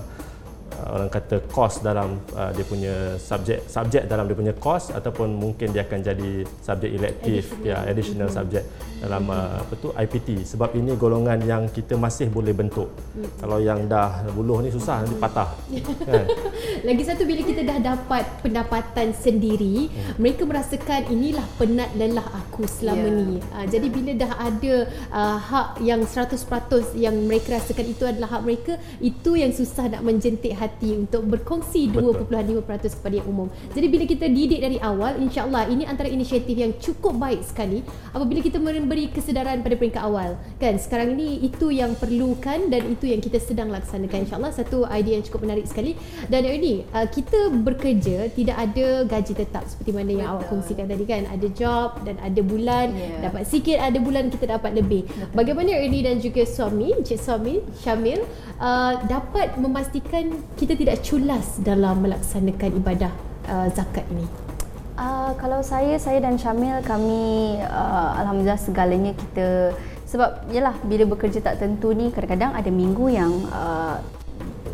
orang kata course dalam uh, dia punya subjek subjek dalam dia punya course, ataupun mungkin dia akan jadi subjek elektif, ya, additional mm-hmm. subjek dalam uh, apa tu I P T, sebab ini golongan yang kita masih boleh bentuk. Mm-hmm. Kalau yang dah buluh ni susah, mm-hmm. nanti patah kan. Lagi satu, bila kita dah dapat pendapatan sendiri, mm. mereka merasakan inilah penat lelah aku selama yeah. ni. Uh, jadi bila dah ada uh, hak yang seratus peratus yang mereka rasakan itu adalah hak mereka, itu yang susah nak menjentik hati untuk berkongsi dua perpuluhan lima peratus kepada yang umum. Jadi bila kita didik dari awal, insya-Allah ini antara inisiatif yang cukup baik sekali apabila kita memberi kesedaran pada peringkat awal. Kan sekarang ini itu yang perlukan dan itu yang kita sedang laksanakan, insya-Allah. Satu idea yang cukup menarik sekali. Dan ini kita bekerja tidak ada gaji tetap seperti mana yang awak kongsikan tadi kan. Ada job dan ada bulan yeah. dapat sikit, ada bulan kita dapat lebih. Bagaimana Ernie dan juga suami, Encik suami Syamil uh, dapat memastikan kita tidak culas dalam melaksanakan ibadah uh, zakat ini? Uh, kalau saya, saya dan Syamil, kami uh, alhamdulillah segalanya kita, sebab yalah bila bekerja tak tentu ni, kadang-kadang ada minggu yang uh,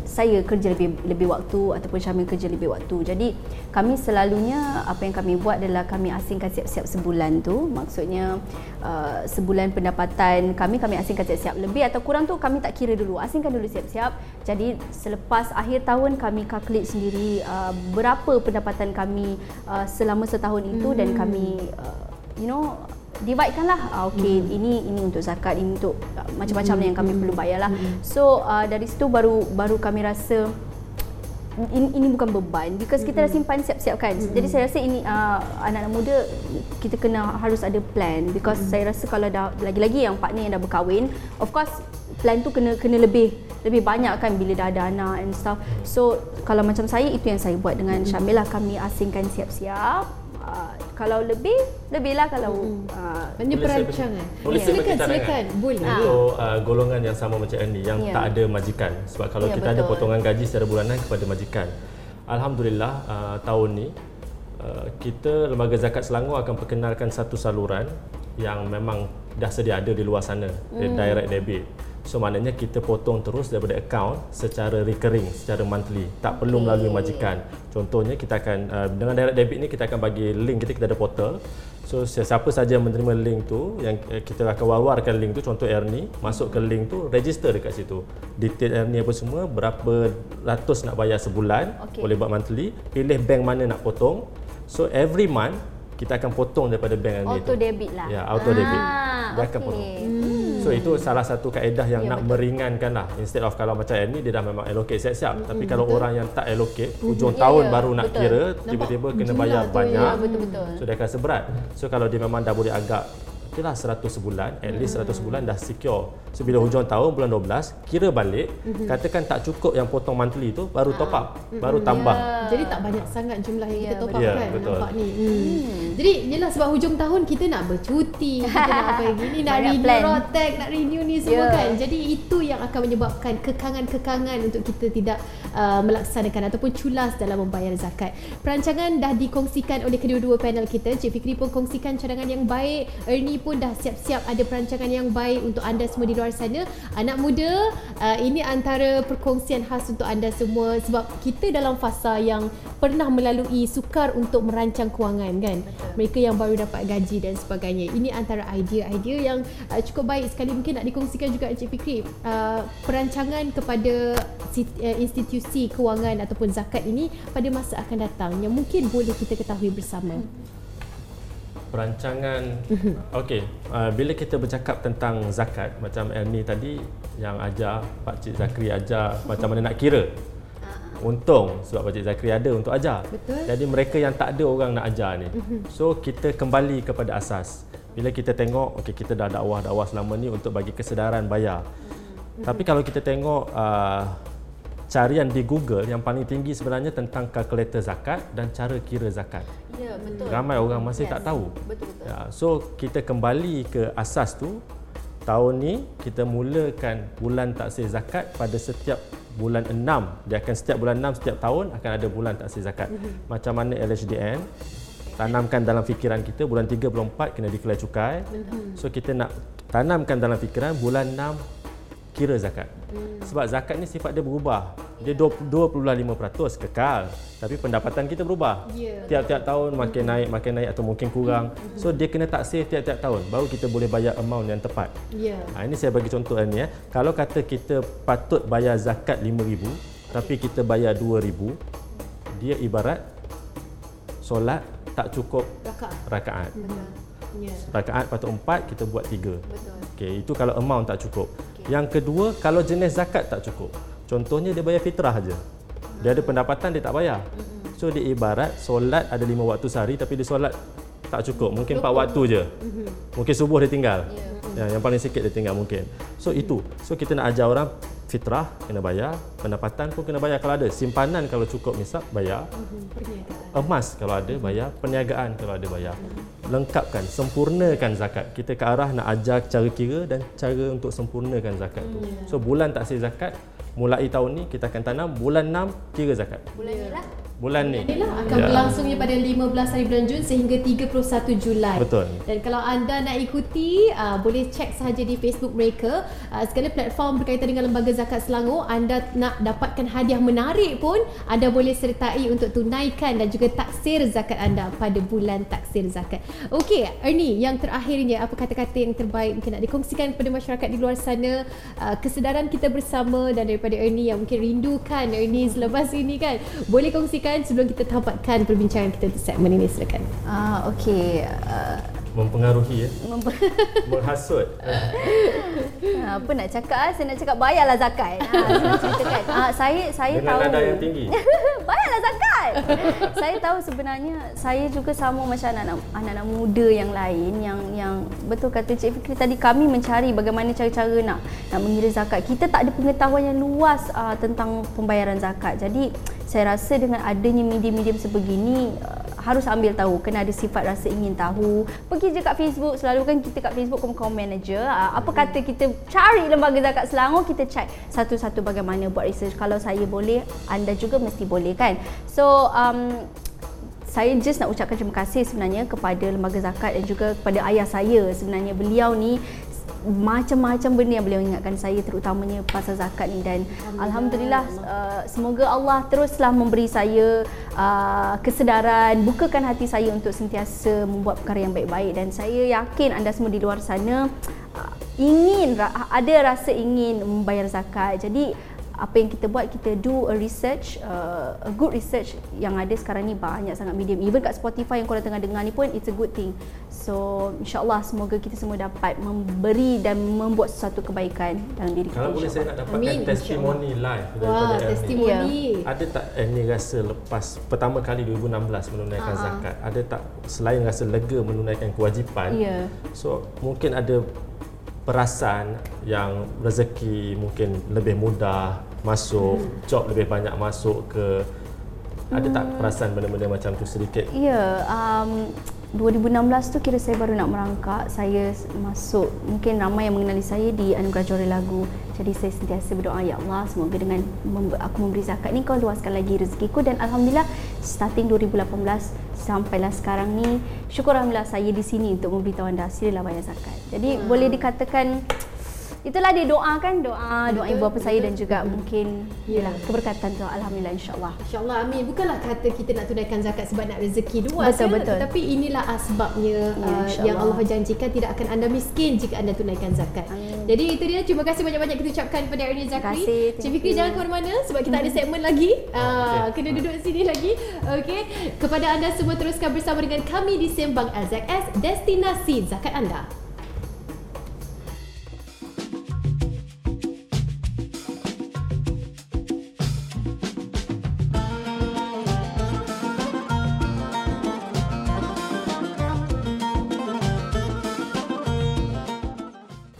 saya kerja lebih lebih waktu ataupun Syamil kerja lebih waktu. Jadi kami selalunya apa yang kami buat adalah kami asingkan siap-siap sebulan tu. Maksudnya uh, sebulan pendapatan kami, kami asingkan siap-siap. Lebih atau kurang tu kami tak kira dulu, asingkan dulu siap-siap. Jadi selepas akhir tahun kami calculate sendiri uh, berapa pendapatan kami uh, selama setahun itu, hmm. dan kami uh, you know dividekanlah. Okey, hmm. ini ini untuk zakat, ini untuk macam-macam hmm. yang kami perlu bayarlah. Hmm. So uh, dari situ baru baru kami rasa ini, ini bukan beban, because kita dah simpan siap-siap kan. Mm-hmm. Jadi saya rasa ini uh, anak-anak muda kita kena harus ada plan, because mm-hmm. saya rasa kalau dah lagi-lagi yang partner yang dah berkahwin, of course plan tu kena kena lebih lebih banyak kan bila dah ada anak and stuff. So kalau macam saya, itu yang saya buat dengan mm-hmm. Syamil lah, kami asingkan siap-siap. Uh, kalau lebih, lebihlah kalau uh, perancangan. Boleh yeah. silakan, silakan. Boleh. Untuk uh, golongan yang sama macam ini, yang yeah. tak ada majikan. Sebab kalau yeah, kita betul. ada potongan gaji secara bulanan kepada majikan. Alhamdulillah uh, tahun ni uh, kita Lembaga Zakat Selangor akan perkenalkan satu saluran yang memang dah sedia ada di luar sana, mm. direct debit. So maknanya kita potong terus daripada akaun secara recurring, secara monthly, tak perlu okay. melalui majikan. Contohnya kita akan uh, dengan direct debit ni kita akan bagi link kita, kita ada portal. So siapa saja yang menerima link tu, yang uh, kita akan wawarkan link tu, contoh Ernie, masuk ke link tu, register dekat situ. Detail Ernie apa semua, berapa ratus nak bayar sebulan, okay. boleh buat monthly, pilih bank mana nak potong. So every month kita akan potong daripada bank Ernie tu. Auto debit lah. Ya, auto ah, debit. Dia akan okay. potong. Hmm. So itu salah satu kaedah yang ya, nak betul. meringankan lah. Instead of kalau macam ini dia dah memang allocate siap-siap, mm-hmm, tapi kalau betul. orang yang tak allocate, hujung yeah, tahun yeah, baru betul. nak kira, tiba-tiba nampak kena bayar banyak, ya, betul-betul. So dia akan rasa berat. So kalau dia memang dah boleh agak okeylah seratus sebulan, at least seratus sebulan dah secure. So bila hujung tahun bulan dua belas, kira balik, mm-hmm, katakan tak cukup yang potong monthly tu, baru top up, mm-hmm, baru tambah. Yeah. Jadi tak banyak sangat jumlah yang yeah, kita top up yeah, kan, betul. nampak ni. Mm. Jadi yelah sebab hujung tahun kita nak bercuti, kita nak apa lagi ni, nak renew rotek, nak renew ni semua yeah. kan. Jadi itu yang akan menyebabkan kekangan-kekangan untuk kita tidak uh, melaksanakan ataupun culas dalam membayar zakat. Perancangan dah dikongsikan oleh kedua-dua panel kita. Cik Fikri pun kongsikan cadangan yang baik, Ernie pun dah siap-siap ada perancangan yang baik untuk anda semua di luar sana. Anak muda, uh, ini antara perkongsian khas untuk anda semua sebab kita dalam fasa yang pernah melalui sukar untuk merancang kewangan kan. Betul. Mereka yang baru dapat gaji dan sebagainya. Ini antara idea-idea yang uh, cukup baik sekali, mungkin nak dikongsikan juga Encik Fikri. Uh, perancangan kepada institusi kewangan ataupun zakat ini pada masa akan datang yang mungkin boleh kita ketahui bersama. Perancangan, okey, uh, bila kita bercakap tentang zakat, macam Ernie tadi yang ajar, Pak Cik Zakri ajar macam mana nak kira. Untung sebab Pak Cik Zakri ada untuk ajar. Betul. Jadi mereka yang tak ada orang nak ajar ni. So kita kembali kepada asas. Bila kita tengok, okey, kita dah dakwah-dakwah selama ni untuk bagi kesedaran bayar. Tapi kalau kita tengok uh, carian di Google yang paling tinggi sebenarnya tentang kalkulator zakat dan cara kira zakat. Ya, betul. Ramai orang masih yes. tak tahu. Betul, betul. Ya, so kita kembali ke asas tu. Tahun ni kita mulakan bulan taksir zakat pada setiap bulan enam. Dia akan setiap bulan enam setiap tahun akan ada bulan taksir zakat. Mm-hmm. Macam mana L H D N tanamkan dalam fikiran kita bulan tiga bulan empat kena dikeluar cukai. Mm-hmm. So kita nak tanamkan dalam fikiran bulan enam kira zakat. Hmm. Sebab zakat ni sifat dia berubah. dia dua puluh perpuluhan lima peratus kekal, tapi pendapatan kita berubah. Yeah. Tiap-tiap tahun makin naik, makin naik atau mungkin kurang. Mm-hmm. So dia kena taksir tiap-tiap tahun baru kita boleh bayar amount yang tepat. Yeah. Ha, ini saya bagi contoh ni ya. Kalau kata kita patut bayar zakat lima ribu tapi kita bayar dua ribu, dia ibarat solat tak cukup rakaat. Yeah. Rakaat patut empat, kita buat tiga. Betul. Okay, itu kalau amount tak cukup. Okay. Yang kedua, kalau jenis zakat tak cukup. Contohnya dia bayar fitrah aja. Dia ada pendapatan dia tak bayar. So dia ibarat solat ada lima waktu sehari tapi dia solat tak cukup, mungkin empat waktu je. Mungkin subuh dia tinggal. Yeah. Yang paling sikit dia tinggal mungkin. So itu. So kita nak ajar orang fitrah kena bayar, pendapatan pun kena bayar kalau ada, simpanan kalau cukup nisab bayar, emas kalau ada bayar, perniagaan kalau ada bayar. Lengkapkan, sempurnakan zakat. Kita ke arah nak ajar cara kira dan cara untuk sempurnakan zakat tu. So bulan taksir zakat, mulai tahun ni kita akan tanam, bulan enam kira zakat. Bulan ni lah. Bulan ni akan ya. berlangsungnya pada lima belas hari bulan Jun sehingga tiga puluh satu Julai. Betul. Dan kalau anda nak ikuti, uh, boleh cek sahaja di Facebook mereka. Uh, segala platform berkaitan dengan Lembaga Zakat Selangor, anda nak dapatkan hadiah menarik pun, anda boleh sertai untuk tunaikan dan juga taksir zakat anda pada bulan taksir zakat. Okey, Ernie, yang terakhirnya, apa kata-kata yang terbaik mungkin nak dikongsikan kepada masyarakat di luar sana, uh, kesedaran kita bersama dan daripada Ernie yang mungkin rindukan Ernie selepas ini kan, boleh kongsikan sebelum kita tampatkan perbincangan kita di segmen ini, silakan. Ah, okey. Uh, mempengaruhi ya. Memp menghasut. Uh, apa nak cakap? Saya nak cakap bayarlah zakat. Ha, uh, saya saya Dengan tahu. Dengan nada yang tinggi. Bayarlah zakat. Saya tahu sebenarnya saya juga sama macam anak-anak muda yang lain yang yang betul kata Cik Fikri tadi, kami mencari bagaimana cara-cara nak nak mengira zakat. Kita tak ada pengetahuan yang luas uh, tentang pembayaran zakat. Jadi saya rasa dengan adanya medium-medium sebegini, harus ambil tahu, kena ada sifat rasa ingin tahu. Pergi je kat Facebook, selalu kan kita kat Facebook komen-komen je. Apa kata kita cari Lembaga Zakat Selangor, kita cek satu-satu bagaimana buat research. Kalau saya boleh, anda juga mesti boleh kan. So, um, saya just nak ucapkan terima kasih sebenarnya kepada Lembaga Zakat dan juga kepada ayah saya. Sebenarnya beliau ni macam-macam benda yang beliau ingatkan saya, terutamanya pasal zakat ni, dan alhamdulillah, alhamdulillah uh, semoga Allah teruslah memberi saya uh, kesedaran, bukakan hati saya untuk sentiasa membuat perkara yang baik-baik, dan saya yakin anda semua di luar sana uh, ingin ada rasa ingin membayar zakat. Jadi apa yang kita buat, kita do a research, uh, a good research yang ada sekarang ni banyak sangat medium. Even kat Spotify yang korang tengah dengar ni pun, it's a good thing. So, insyaAllah semoga kita semua dapat memberi dan membuat sesuatu kebaikan dalam diri kita. Kalau boleh saya nak dapatkan Amin. testimoni live daripada Ernie. Testimoni. Ada tak Ernie rasa lepas pertama kali dua ribu enam belas menunaikan uh-huh. zakat, ada tak selain rasa lega menunaikan kewajipan, yeah. so mungkin ada perasaan yang rezeki mungkin lebih mudah masuk, hmm. job lebih banyak masuk ke, ada hmm. tak perasaan benda-benda macam tu sedikit? Ya, um, dua ribu enam belas tu kira saya baru nak merangkak, saya masuk, mungkin ramai yang mengenali saya di Anugerah Juara Lagu. Jadi saya sentiasa berdoa, ya Allah, semoga dengan aku memberi zakat ni, kau luaskan lagi rezekiku, dan alhamdulillah starting dua ribu lapan belas sampailah sekarang ni, syukur alhamdulillah saya di sini untuk memberitahu anda, silalah bayar zakat. Jadi hmm. boleh dikatakan itulah dia doa kan, doa doa ibu bapa saya, dan juga mungkin yeah. yalah, keberkatan tu, alhamdulillah, insyaallah insyaallah amin. Bukanlah kata kita nak tunaikan zakat sebab nak rezeki luas, betul, ya? betul. Tapi inilah asbabnya yeah, uh, yang Allah janjikan tidak akan anda miskin jika anda tunaikan zakat. Amin. Jadi itu dia, terima kasih banyak-banyak kita ucapkan kepada Ernie Zakri. Cik Fikri jangan ke mana sebab kita hmm. ada segmen lagi, uh, okay. kena duduk sini lagi. Okey, kepada anda semua, teruskan bersama dengan kami di Sembang L Z S, destinasi zakat anda.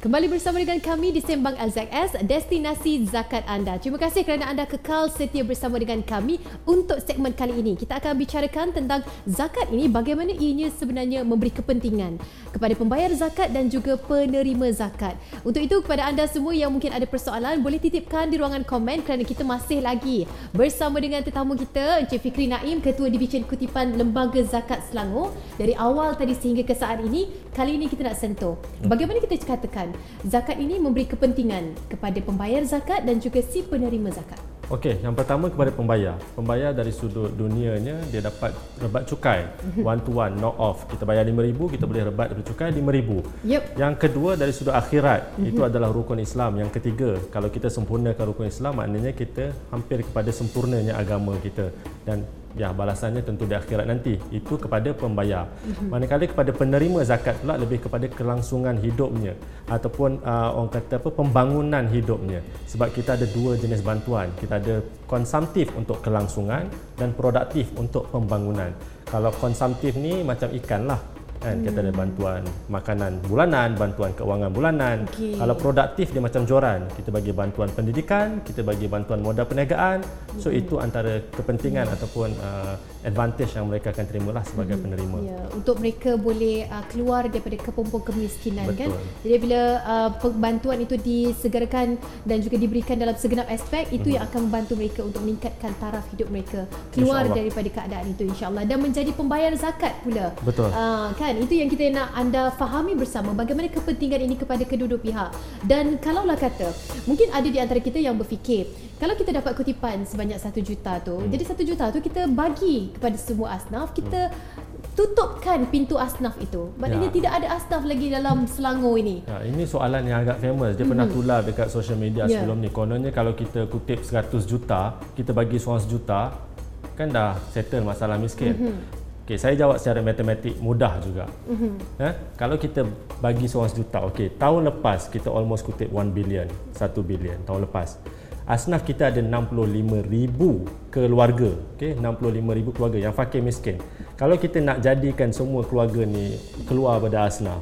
Kembali bersama dengan kami di Sembang L Z S, destinasi zakat anda. Terima kasih kerana anda kekal setia bersama dengan kami. Untuk segmen kali ini, kita akan bicarakan tentang zakat ini, bagaimana ianya sebenarnya memberi kepentingan kepada pembayar zakat dan juga penerima zakat. Untuk itu, kepada anda semua yang mungkin ada persoalan, boleh titipkan di ruangan komen kerana kita masih lagi bersama dengan tetamu kita, Encik Fikri Naim, Ketua Divisyen Kutipan Lembaga Zakat Selangor. Dari awal tadi sehingga ke saat ini, kali ini kita nak sentuh bagaimana kita katakan zakat ini memberi kepentingan kepada pembayar zakat dan juga si penerima zakat. Okey, yang pertama kepada pembayar. Pembayar dari sudut dunianya, dia dapat rebat cukai. One to one, knock off. Kita bayar lima ribu ringgit, kita boleh rebat daripada cukai lima ribu ringgit. Yep. Yang kedua dari sudut akhirat, itu adalah rukun Islam. Yang ketiga, kalau kita sempurnakan rukun Islam, maknanya kita hampir kepada sempurnanya agama kita. Dan ya, balasannya tentu di akhirat nanti. Itu kepada pembayar. Mm-hmm. Manakala kepada penerima zakat pula lebih kepada kelangsungan hidupnya ataupun uh, orang kata apa, pembangunan hidupnya. Sebab kita ada dua jenis bantuan. Kita ada konsumtif untuk kelangsungan dan produktif untuk pembangunan. Kalau konsumtif ni macam ikan lah. Kan? Kita ada bantuan makanan bulanan, bantuan kewangan bulanan. Okay. Kalau produktif dia macam joran, kita bagi bantuan pendidikan, kita bagi bantuan modal perniagaan. So mm-hmm. itu antara kepentingan mm-hmm. ataupun uh, advantage yang mereka akan terimalah sebagai mm-hmm. penerima. Yeah. Untuk mereka boleh uh, keluar daripada kepompong kemiskinan. Betul. Kan. Jadi bila uh, bantuan itu disegerakan dan juga diberikan dalam segenap aspek, itu mm-hmm. yang akan membantu mereka untuk meningkatkan taraf hidup mereka keluar daripada keadaan itu, insya-Allah, dan menjadi pembayar zakat pula. Betul. Uh, kan? Itu yang kita nak anda fahami bersama, bagaimana kepentingan ini kepada kedua-dua pihak. Dan kalaulah kata, mungkin ada di antara kita yang berfikir, kalau kita dapat kutipan sebanyak satu juta tu, hmm. jadi satu juta tu kita bagi kepada semua asnaf, kita hmm. tutupkan pintu asnaf itu. Maknanya ya. tidak ada asnaf lagi dalam Selangor ini. Ya, ini soalan yang agak famous. Dia mm-hmm. pernah tular dekat social media yeah. sebelum ni. Kononnya kalau kita kutip seratus juta, kita bagi seorang sejuta, kan dah settle masalah miskin. Mm-hmm. Okay, saya jawab secara matematik mudah juga. Mm-hmm. Ha? Kalau kita bagi seorang sejuta, okay, tahun lepas kita almost kutip one billion, satu bilion tahun lepas. Asnaf kita ada enam puluh lima ribu keluarga, okay? enam puluh lima ribu keluarga yang fakir miskin. Kalau kita nak jadikan semua keluarga ni keluar pada asnaf,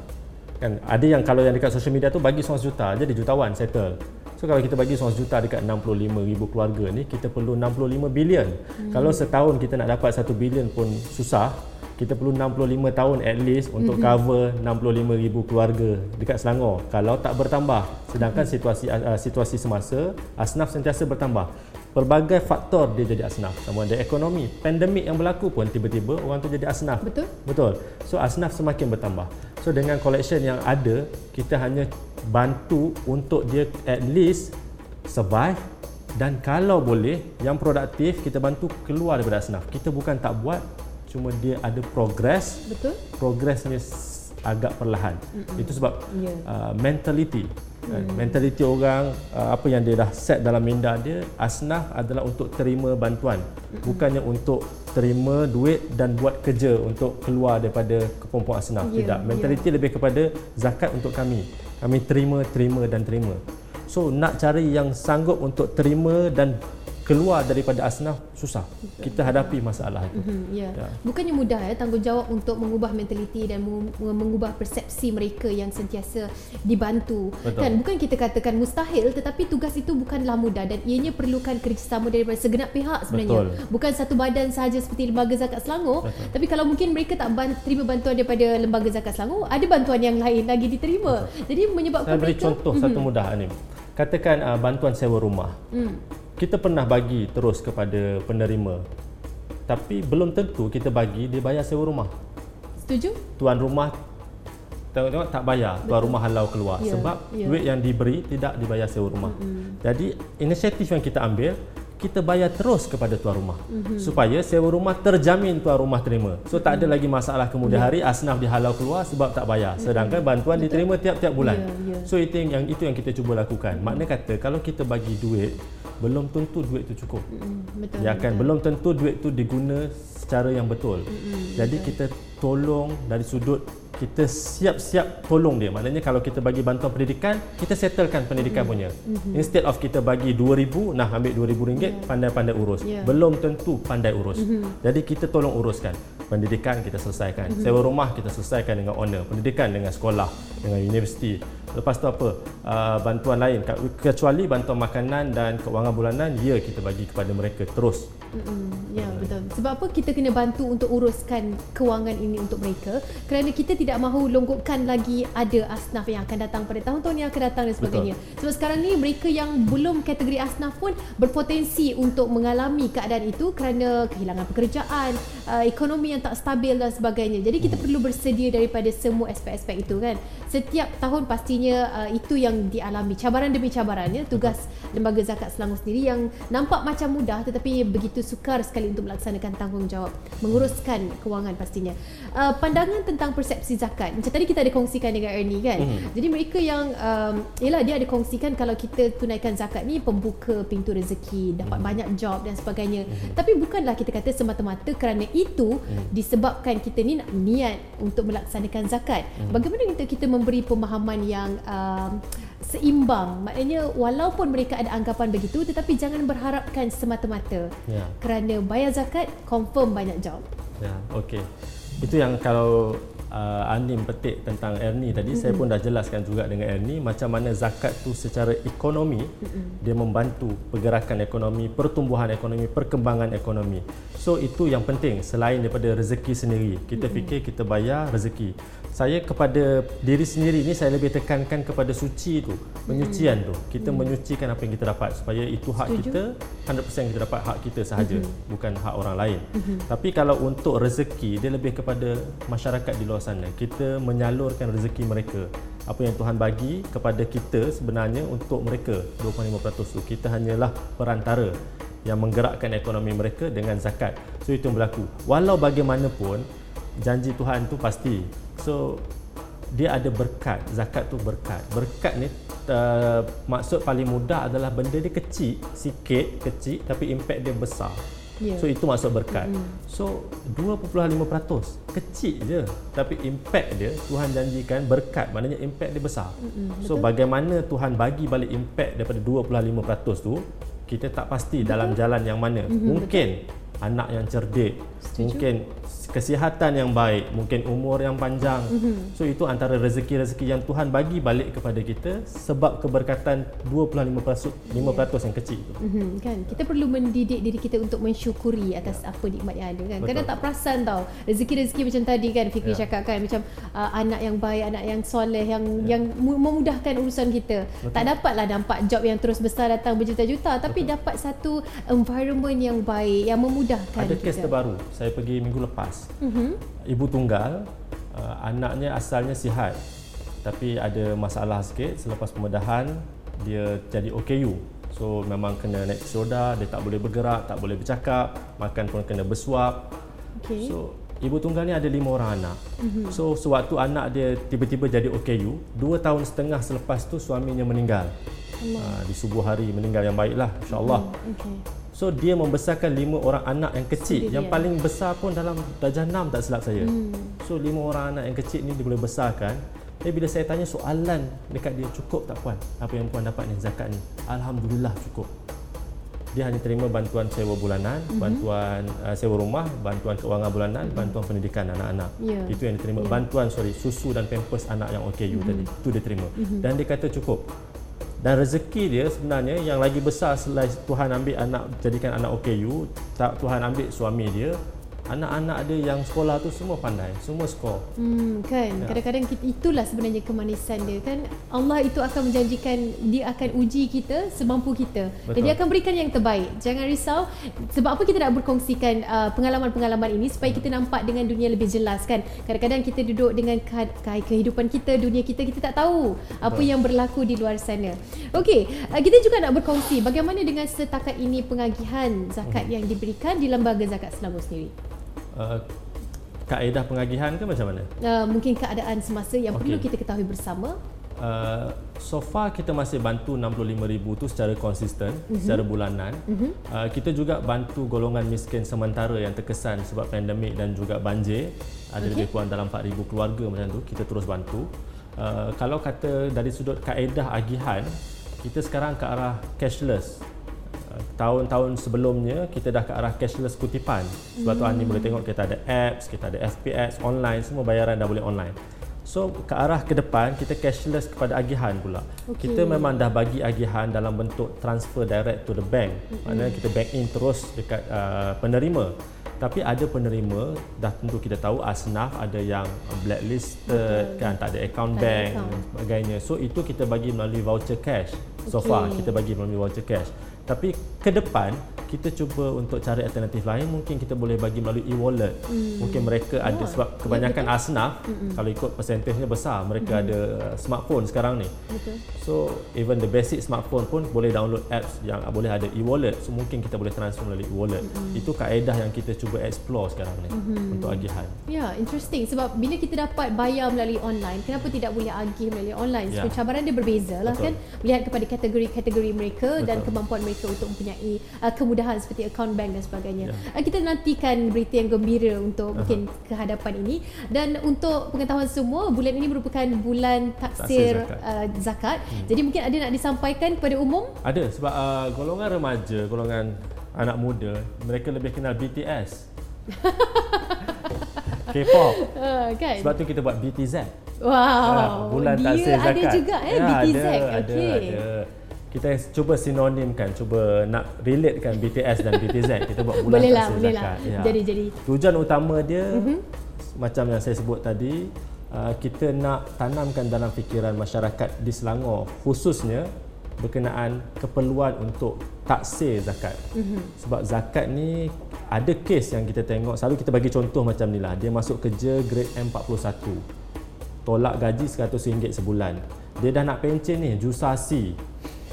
kan? Ada yang kalau yang dekat social media tu bagi seorang sejuta, jadi jutawan settle. So kalau kita bagi seratus juta dekat enam puluh lima ribu keluarga ni, kita perlu enam puluh lima bilion. Hmm. Kalau setahun kita nak dapat satu bilion pun susah, kita perlu enam puluh lima tahun at least untuk mm-hmm. cover enam puluh lima ribu keluarga dekat Selangor kalau tak bertambah. Sedangkan mm-hmm. situasi uh, situasi semasa asnaf sentiasa bertambah. Pelbagai faktor dia jadi asnaf, sama ada ekonomi, pandemik yang berlaku pun tiba-tiba orang tu jadi asnaf. Betul? Betul. So asnaf semakin bertambah. So dengan collection yang ada, kita hanya bantu untuk dia at least survive, dan kalau boleh yang produktif kita bantu keluar daripada asnaf. Kita bukan tak buat, cuma dia ada progress. Betul? Progressnya agak perlahan. Mm-mm. Itu sebab yeah. uh, mentality mentaliti orang, apa yang dia dah set dalam minda dia, asnaf adalah untuk terima bantuan, bukannya untuk terima duit dan buat kerja untuk keluar daripada kepompong asnaf. Yeah, tidak, mentaliti yeah. lebih kepada zakat untuk kami, kami terima, terima dan terima. So nak cari yang sanggup untuk terima dan keluar daripada asnaf susah. Kita hadapi masalah itu. Mm-hmm, yeah. yeah. Bukannya mudah ya, tanggungjawab untuk mengubah mentaliti dan mengubah persepsi mereka yang sentiasa dibantu. Betul. Kan, bukan kita katakan mustahil, tetapi tugas itu bukanlah mudah dan ianya perlukan kerjasama daripada segenap pihak sebenarnya. Betul. Bukan satu badan sahaja seperti Lembaga Zakat Selangor. Betul. Tapi kalau mungkin mereka tak terima bantuan daripada Lembaga Zakat Selangor, ada bantuan yang lain lagi diterima. Betul. Jadi menyebabkan saya beri mereka, contoh mm-hmm. satu mudah ni. Katakan uh, bantuan sewa rumah. Mm. Kita pernah bagi terus kepada penerima, tapi belum tentu kita bagi dia bayar sewa rumah. Setuju? Tuan rumah tengok-tengok tak bayar. Betul. Tuan rumah halau keluar yeah. sebab yeah. duit yang diberi tidak dibayar sewa rumah. Mm-hmm. Jadi inisiatif yang kita ambil, kita bayar terus kepada tuan rumah mm-hmm. supaya sewa rumah terjamin tuan rumah terima. So tak ada mm-hmm. lagi masalah kemudian yeah. hari asnaf dihalau keluar sebab tak bayar. Mm-hmm. Sedangkan bantuan Betul. diterima tiap-tiap bulan. Yeah, yeah. So itu yang itu yang kita cuba lakukan. Makna kata kalau kita bagi duit, belum tentu duit itu cukup. Mm-hmm. Betul. Ya kan, betul. Belum tentu duit itu diguna secara yang betul. Mm-hmm. Jadi betul. kita tolong dari sudut kita siap-siap tolong dia. Maknanya kalau kita bagi bantuan pendidikan, kita settlekan pendidikan mm-hmm. punya. Mm-hmm. Instead of kita bagi dua ribu, nah ambil dua ribu ringgit, yeah. pandai-pandai urus. Yeah. Belum tentu pandai urus. Mm-hmm. Jadi kita tolong uruskan. Pendidikan kita selesaikan. Mm-hmm. Sewa rumah kita selesaikan dengan owner. Pendidikan dengan sekolah, dengan universiti. Lepas tu apa? Uh, bantuan lain, kecuali bantuan makanan dan kewangan bulanan, ya kita bagi kepada mereka terus. Mm-hmm. Ya, betul. Sebab apa kita kena bantu untuk uruskan kewangan ini untuk mereka, kerana kita tidak mahu longgokkan lagi ada asnaf yang akan datang pada tahun-tahun yang akan datang dan sebagainya. Betul. Sebab sekarang ni mereka yang belum kategori asnaf pun berpotensi untuk mengalami keadaan itu kerana kehilangan pekerjaan, uh, ekonomi yang tak stabil dan sebagainya. Jadi kita perlu bersedia daripada semua aspek-aspek itu kan. Setiap tahun pastinya uh, itu yang dialami, cabaran demi cabarannya. Tugas Lembaga Zakat Selangor sendiri yang nampak macam mudah tetapi begitu sukar sekali untuk melaksanakan tanggungjawab menguruskan kewangan pastinya. Uh, pandangan tentang persepsi zakat, macam tadi kita ada kongsikan dengan Ernie kan. Mm-hmm. Jadi mereka yang um, yalah, dia ada kongsikan kalau kita tunaikan zakat ni pembuka pintu rezeki, dapat mm-hmm. banyak job dan sebagainya. Mm-hmm. Tapi bukanlah kita kata semata-mata kerana itu mm-hmm. disebabkan kita ni nak niat untuk melaksanakan zakat. Mm-hmm. Bagaimana kita kita memberi pemahaman yang um, seimbang, maknanya walaupun mereka ada anggapan begitu tetapi jangan berharapkan semata-mata ya. kerana bayar zakat confirm banyak job. Ya, okey. Itu yang kalau uh, Anim petik tentang Ernie tadi, mm-hmm. saya pun dah jelaskan juga dengan Ernie macam mana zakat tu secara ekonomi mm-hmm. dia membantu pergerakan ekonomi, pertumbuhan ekonomi, perkembangan ekonomi. So itu yang penting selain daripada rezeki sendiri. Kita mm-hmm. fikir kita bayar rezeki. Saya kepada diri sendiri ni saya lebih tekankan kepada suci tu, penyucian tu. Kita hmm. menyucikan apa yang kita dapat supaya itu hak Setuju. kita, one hundred peratus kita dapat hak kita sahaja, hmm. bukan hak orang lain. Hmm. Tapi kalau untuk rezeki, dia lebih kepada masyarakat di luar sana. Kita menyalurkan rezeki mereka. Apa yang Tuhan bagi kepada kita sebenarnya untuk mereka, twenty-five peratus tu. Kita hanyalah perantara yang menggerakkan ekonomi mereka dengan zakat. So itu yang berlaku. Walau bagaimanapun, janji Tuhan tu pasti. So dia ada berkat, zakat tu berkat. Berkat ni uh, maksud paling mudah adalah benda dia kecil, sikit, kecil tapi impact dia besar. Yeah. So itu maksud berkat. Mm. So two point five percent kecil je tapi impact dia Tuhan janjikan berkat, maknanya impact dia besar. Mm-hmm. So betul. Bagaimana Tuhan bagi balik impact daripada two point five percent tu kita tak pasti betul. Dalam jalan yang mana. Mm-hmm. Mungkin betul. Anak yang cerdik, Setuju. Mungkin kesihatan yang baik, mungkin umur yang panjang. Mm-hmm. So itu antara rezeki-rezeki yang Tuhan bagi balik kepada kita sebab keberkatan twenty-five peratus yeah. five peratus yang kecil itu. Mm-hmm, kan? Kita yeah. perlu mendidik diri kita untuk mensyukuri atas yeah. apa nikmat yang ada kan. Betul. Kadang tak perasan tau. Rezeki-rezeki macam tadi kan Fikri yeah. cakap kan macam uh, anak yang baik, anak yang soleh yang yeah. yang memudahkan urusan kita. Betul. Tak dapatlah nampak job yang terus besar datang berjuta-juta tapi Betul. Dapat satu environment yang baik yang memudahkan ada kita. Ada kes terbaru. Saya pergi minggu lepas. Mm-hmm. Ibu tunggal, uh, anaknya asalnya sihat tapi ada masalah sikit selepas pembedahan dia jadi O K U. So memang kena naik soda, dia tak boleh bergerak, tak boleh bercakap, makan pun kena bersuap. Okay. So ibu tunggal ni ada lima orang anak. Mm-hmm. So sewaktu anak dia tiba-tiba jadi O K U, dua tahun setengah selepas tu suaminya meninggal. Uh, di subuh hari meninggal yang baiklah insya-Allah. Mm-hmm. Okay. So dia membesarkan lima orang anak yang kecil. Jadi yang dia. Paling besar pun dalam darjah enam tak silap saya. Hmm. So lima orang anak yang kecil ni dia boleh besarkan. Tapi bila saya tanya soalan dekat dia, cukup tak puan? Apa yang puan dapat ni zakat ni? Alhamdulillah cukup. Dia hanya terima bantuan sewa bulanan, mm-hmm. bantuan uh, sewa rumah, bantuan kewangan bulanan, mm-hmm. bantuan pendidikan anak-anak. Yeah. Itu yang diterima. Yeah. Bantuan sorry susu dan pampers anak yang O K U mm-hmm. tadi. Itu dia terima. Mm-hmm. Dan dia kata cukup. Dan rezeki dia sebenarnya yang lagi besar selain Tuhan ambil anak jadikan anak O K U, tak Tuhan ambil suami dia, anak-anak dia yang sekolah tu semua pandai, semua skor. Hmm, kan. Ya. Kadang-kadang kita, itulah sebenarnya kemanisan dia kan. Allah itu akan menjanjikan dia akan uji kita semampu kita. Betul. Dan dia akan berikan yang terbaik. Jangan risau. Sebab apa kita nak berkongsikan uh, pengalaman-pengalaman ini supaya kita nampak dengan dunia lebih jelas kan. Kadang-kadang kita duduk dengan kehidupan kita, dunia kita, kita tak tahu apa Betul. Yang berlaku di luar sana. Okey, uh, kita juga nak berkongsi bagaimana dengan setakat ini pengagihan zakat hmm. yang diberikan di Lembaga Zakat Selangor sendiri. Uh, kaedah pengagihan ke macam mana? Uh, mungkin keadaan semasa yang okay. perlu kita ketahui bersama. Uh, so far kita masih bantu enam puluh lima ribu tu secara konsisten, uh-huh. secara bulanan. Uh-huh. Uh, kita juga bantu golongan miskin sementara yang terkesan sebab pandemik dan juga banjir. Ada okay. lebih kurang dalam four thousand keluarga macam tu, kita terus bantu. Uh, kalau kata dari sudut kaedah agihan, kita sekarang ke arah cashless. Tahun-tahun sebelumnya kita dah ke arah cashless kutipan. Sebab hmm. tu Ani boleh tengok kita ada apps, kita ada F P S online, semua bayaran dah boleh online. So ke arah ke depan kita cashless kepada agihan pula. Okay. Kita memang dah bagi agihan dalam bentuk transfer direct to the bank. Hmm. Maknanya kita bank in terus dekat uh, penerima. Tapi ada penerima, dah tentu kita tahu asnaf ada yang blacklisted, okay. kan, tak ada account tak bank account. Dan sebagainya. So itu kita bagi melalui voucher cash. So okay. far kita bagi melalui voucher cash. Tapi ke depan kita cuba untuk cari alternatif lain, mungkin kita boleh bagi melalui e-wallet. Mm. Mungkin mereka ada, oh, sebab kebanyakan ya, asnaf mm-mm. kalau ikut persentasenya besar mereka mm. ada smartphone sekarang ni. Betul. So even the basic smartphone pun boleh download apps yang boleh ada e-wallet. So mungkin kita boleh transfer melalui e-wallet. Mm. Itu kaedah yang kita cuba explore sekarang ni mm-hmm. untuk agihan. Ya, yeah, interesting sebab bila kita dapat bayar melalui online, kenapa tidak boleh agih melalui online? Sebab yeah. cabaran dia berbezalah kan, melihat kepada kategori-kategori mereka Betul. dan kemampuan mereka untuk mempunyai uh, kemudahan seperti akaun bank dan sebagainya. Ya. Kita nantikan berita yang gembira untuk Aha. mungkin kehadapan ini. Dan untuk pengetahuan semua, bulan ini merupakan bulan taksir, taksir zakat. Uh, zakat. Hmm. Jadi mungkin ada nak disampaikan kepada umum? Ada, sebab uh, golongan remaja, golongan anak muda, mereka lebih kenal B T S. K-pop. Uh, kan? Sebab tu kita buat B T Z. Wow. Uh, bulan taksir zakat. Dia ada juga eh ya, B T Z. Ada, okay. ada, ada. Kita cuba sinonimkan, cuba nak relatekan B T S dan B T Z. Kita buat bulan bolehlah, taksir bolehlah. zakat. Ya. Jadi, jadi. Tujuan utama dia, mm-hmm. macam yang saya sebut tadi, kita nak tanamkan dalam fikiran masyarakat di Selangor, khususnya berkenaan keperluan untuk taksir zakat. Mm-hmm. Sebab zakat ni ada kes yang kita tengok, selalu kita bagi contoh macam ni lah. Dia masuk kerja grade M empat puluh satu, tolak gaji seratus ringgit sebulan. Dia dah nak pencen ni, jusasi.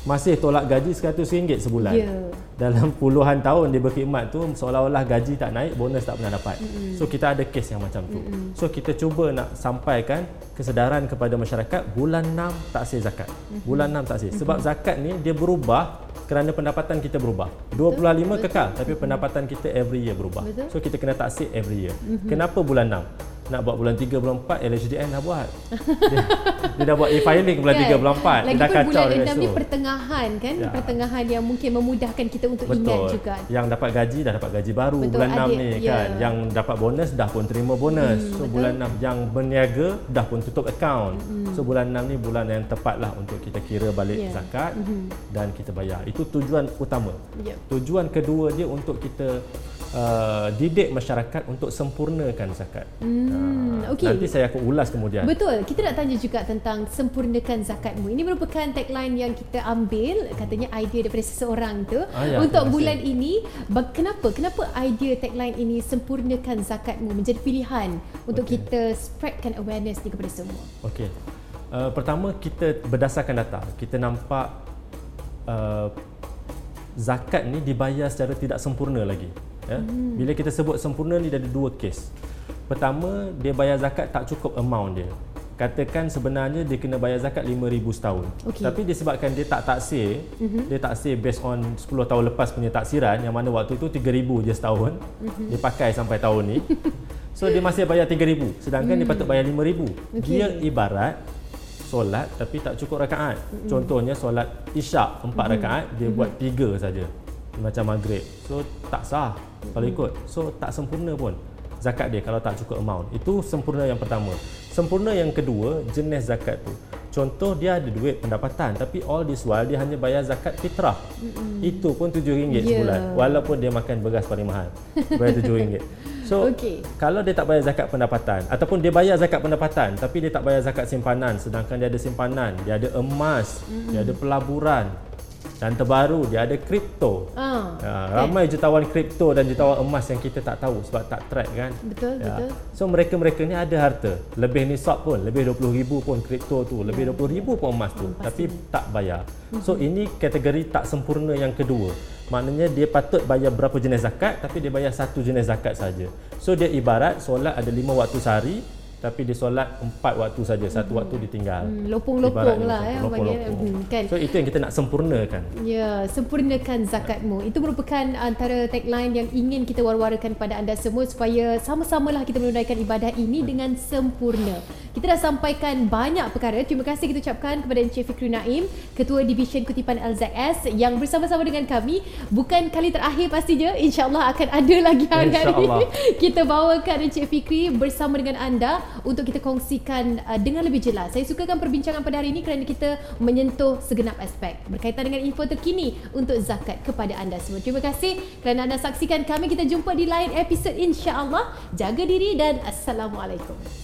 Masih tolak gaji seratus ringgit sebulan. Yeah. Dalam puluhan tahun dia berkhidmat tu, seolah-olah gaji tak naik, bonus tak pernah dapat. Mm-hmm. So kita ada kes yang macam tu. Mm-hmm. So kita cuba nak sampaikan kesedaran kepada masyarakat, bulan enam taksir zakat. Mm-hmm. Bulan enam taksir. Mm-hmm. Sebab zakat ni dia berubah kerana pendapatan kita berubah. dua puluh lima Betul. kekal, tapi mm-hmm. pendapatan kita every year berubah. Betul. So kita kena taksir every year. Mm-hmm. Kenapa bulan enam? Nak buat bulan tiga, bulan empat, L H D N dah buat. Dia, dia dah buat e-filing bulan kan? tiga, bulan empat. Lagi dah kacau. Lagipun bulan enam ni pertengahan kan? Ya. Pertengahan yang mungkin memudahkan kita untuk Betul. ingat juga. Yang dapat gaji dah dapat gaji baru Betul, bulan adik, enam ni ya. kan. Yang dapat bonus dah pun terima bonus. Hmm, so betul. bulan enam yang berniaga dah pun tutup akaun. Hmm. So bulan enam ni bulan yang tepatlah untuk kita kira balik yeah. zakat hmm. dan kita bayar. Itu tujuan utama. Yep. Tujuan kedua dia untuk kita Uh, didik masyarakat untuk sempurnakan zakat. Hmm, uh, okay. Nanti saya akan ulas kemudian. Betul. Kita nak tanya juga tentang sempurnakan zakatmu. Ini merupakan tagline yang kita ambil, katanya idea daripada seseorang tu. Ah, ya, untuk bulan ini, kenapa kenapa idea tagline ini sempurnakan zakatmu menjadi pilihan untuk okay. kita spreadkan awareness ni kepada semua? Okey. Uh, pertama, kita berdasarkan data, kita nampak uh, zakat ni dibayar secara tidak sempurna lagi. Ya? Hmm. Bila kita sebut sempurna ni, ada dua kes. Pertama, dia bayar zakat tak cukup amount dia. Katakan sebenarnya dia kena bayar zakat lima ribu ringgit setahun. Okay. Tapi disebabkan dia tak taksir, uh-huh. dia taksir based on sepuluh tahun lepas punya taksiran, yang mana waktu tu tiga ribu ringgit je setahun. Uh-huh. Dia pakai sampai tahun ni. So dia masih bayar tiga ribu ringgit sedangkan hmm. dia patut bayar lima ribu ringgit. Okay. Dia ibarat solat tapi tak cukup rakaat. Uh-huh. Contohnya solat Isyak empat uh-huh. rakaat, dia uh-huh. buat tiga saja. Macam maghrib. So tak sah. Kalau ikut, so tak sempurna pun zakat dia kalau tak cukup amount. Itu sempurna yang pertama. Sempurna yang kedua, jenis zakat tu. Contoh dia ada duit pendapatan tapi all this while dia hanya bayar zakat fitrah. Mm-hmm. Itu pun tujuh ringgit yeah. sebulan, walaupun dia makan beras paling mahal, bayar tujuh ringgit. So okay. kalau dia tak bayar zakat pendapatan, ataupun dia bayar zakat pendapatan tapi dia tak bayar zakat simpanan, sedangkan dia ada simpanan, dia ada emas, mm-hmm. dia ada pelaburan. Dan terbaru dia ada kripto. Ah, ya, ramai okay. jutawan kripto dan jutawan emas yang kita tak tahu sebab tak track kan. Betul, ya. betul. So mereka-mereka ni ada harta. Lebih nisab pun, lebih dua puluh ribu pun kripto tu, lebih dua puluh ribu pun emas tu, hmm, tapi tak bayar. So ini kategori tak sempurna yang kedua. Maknanya dia patut bayar berapa jenis zakat tapi dia bayar satu jenis zakat saja. So dia ibarat solat ada lima waktu sehari, tapi dia solat empat waktu saja, satu waktu ditinggal. Hmm, lopong-lopong lah ya, lopong-lopong. Kan. So itu yang kita nak sempurnakan. Ya, sempurnakan zakatmu. Itu merupakan antara tagline yang ingin kita war-warakan pada anda semua supaya sama-samalah kita menunaikan ibadah ini dengan sempurna. Kita dah sampaikan banyak perkara. Terima kasih kita ucapkan kepada Encik Fikri Naim, Ketua Divisyen Kutipan L Z S yang bersama-sama dengan kami. Bukan kali terakhir pastinya. InsyaAllah akan ada lagi hari-hari ini. Kita bawakan Encik Fikri bersama dengan anda untuk kita kongsikan uh, dengan lebih jelas. Saya sukakan perbincangan pada hari ini kerana kita menyentuh segenap aspek berkaitan dengan info terkini untuk zakat kepada anda semua. Terima kasih kerana anda saksikan kami. Kita jumpa di lain episod insya-Allah. Jaga diri dan Assalamualaikum.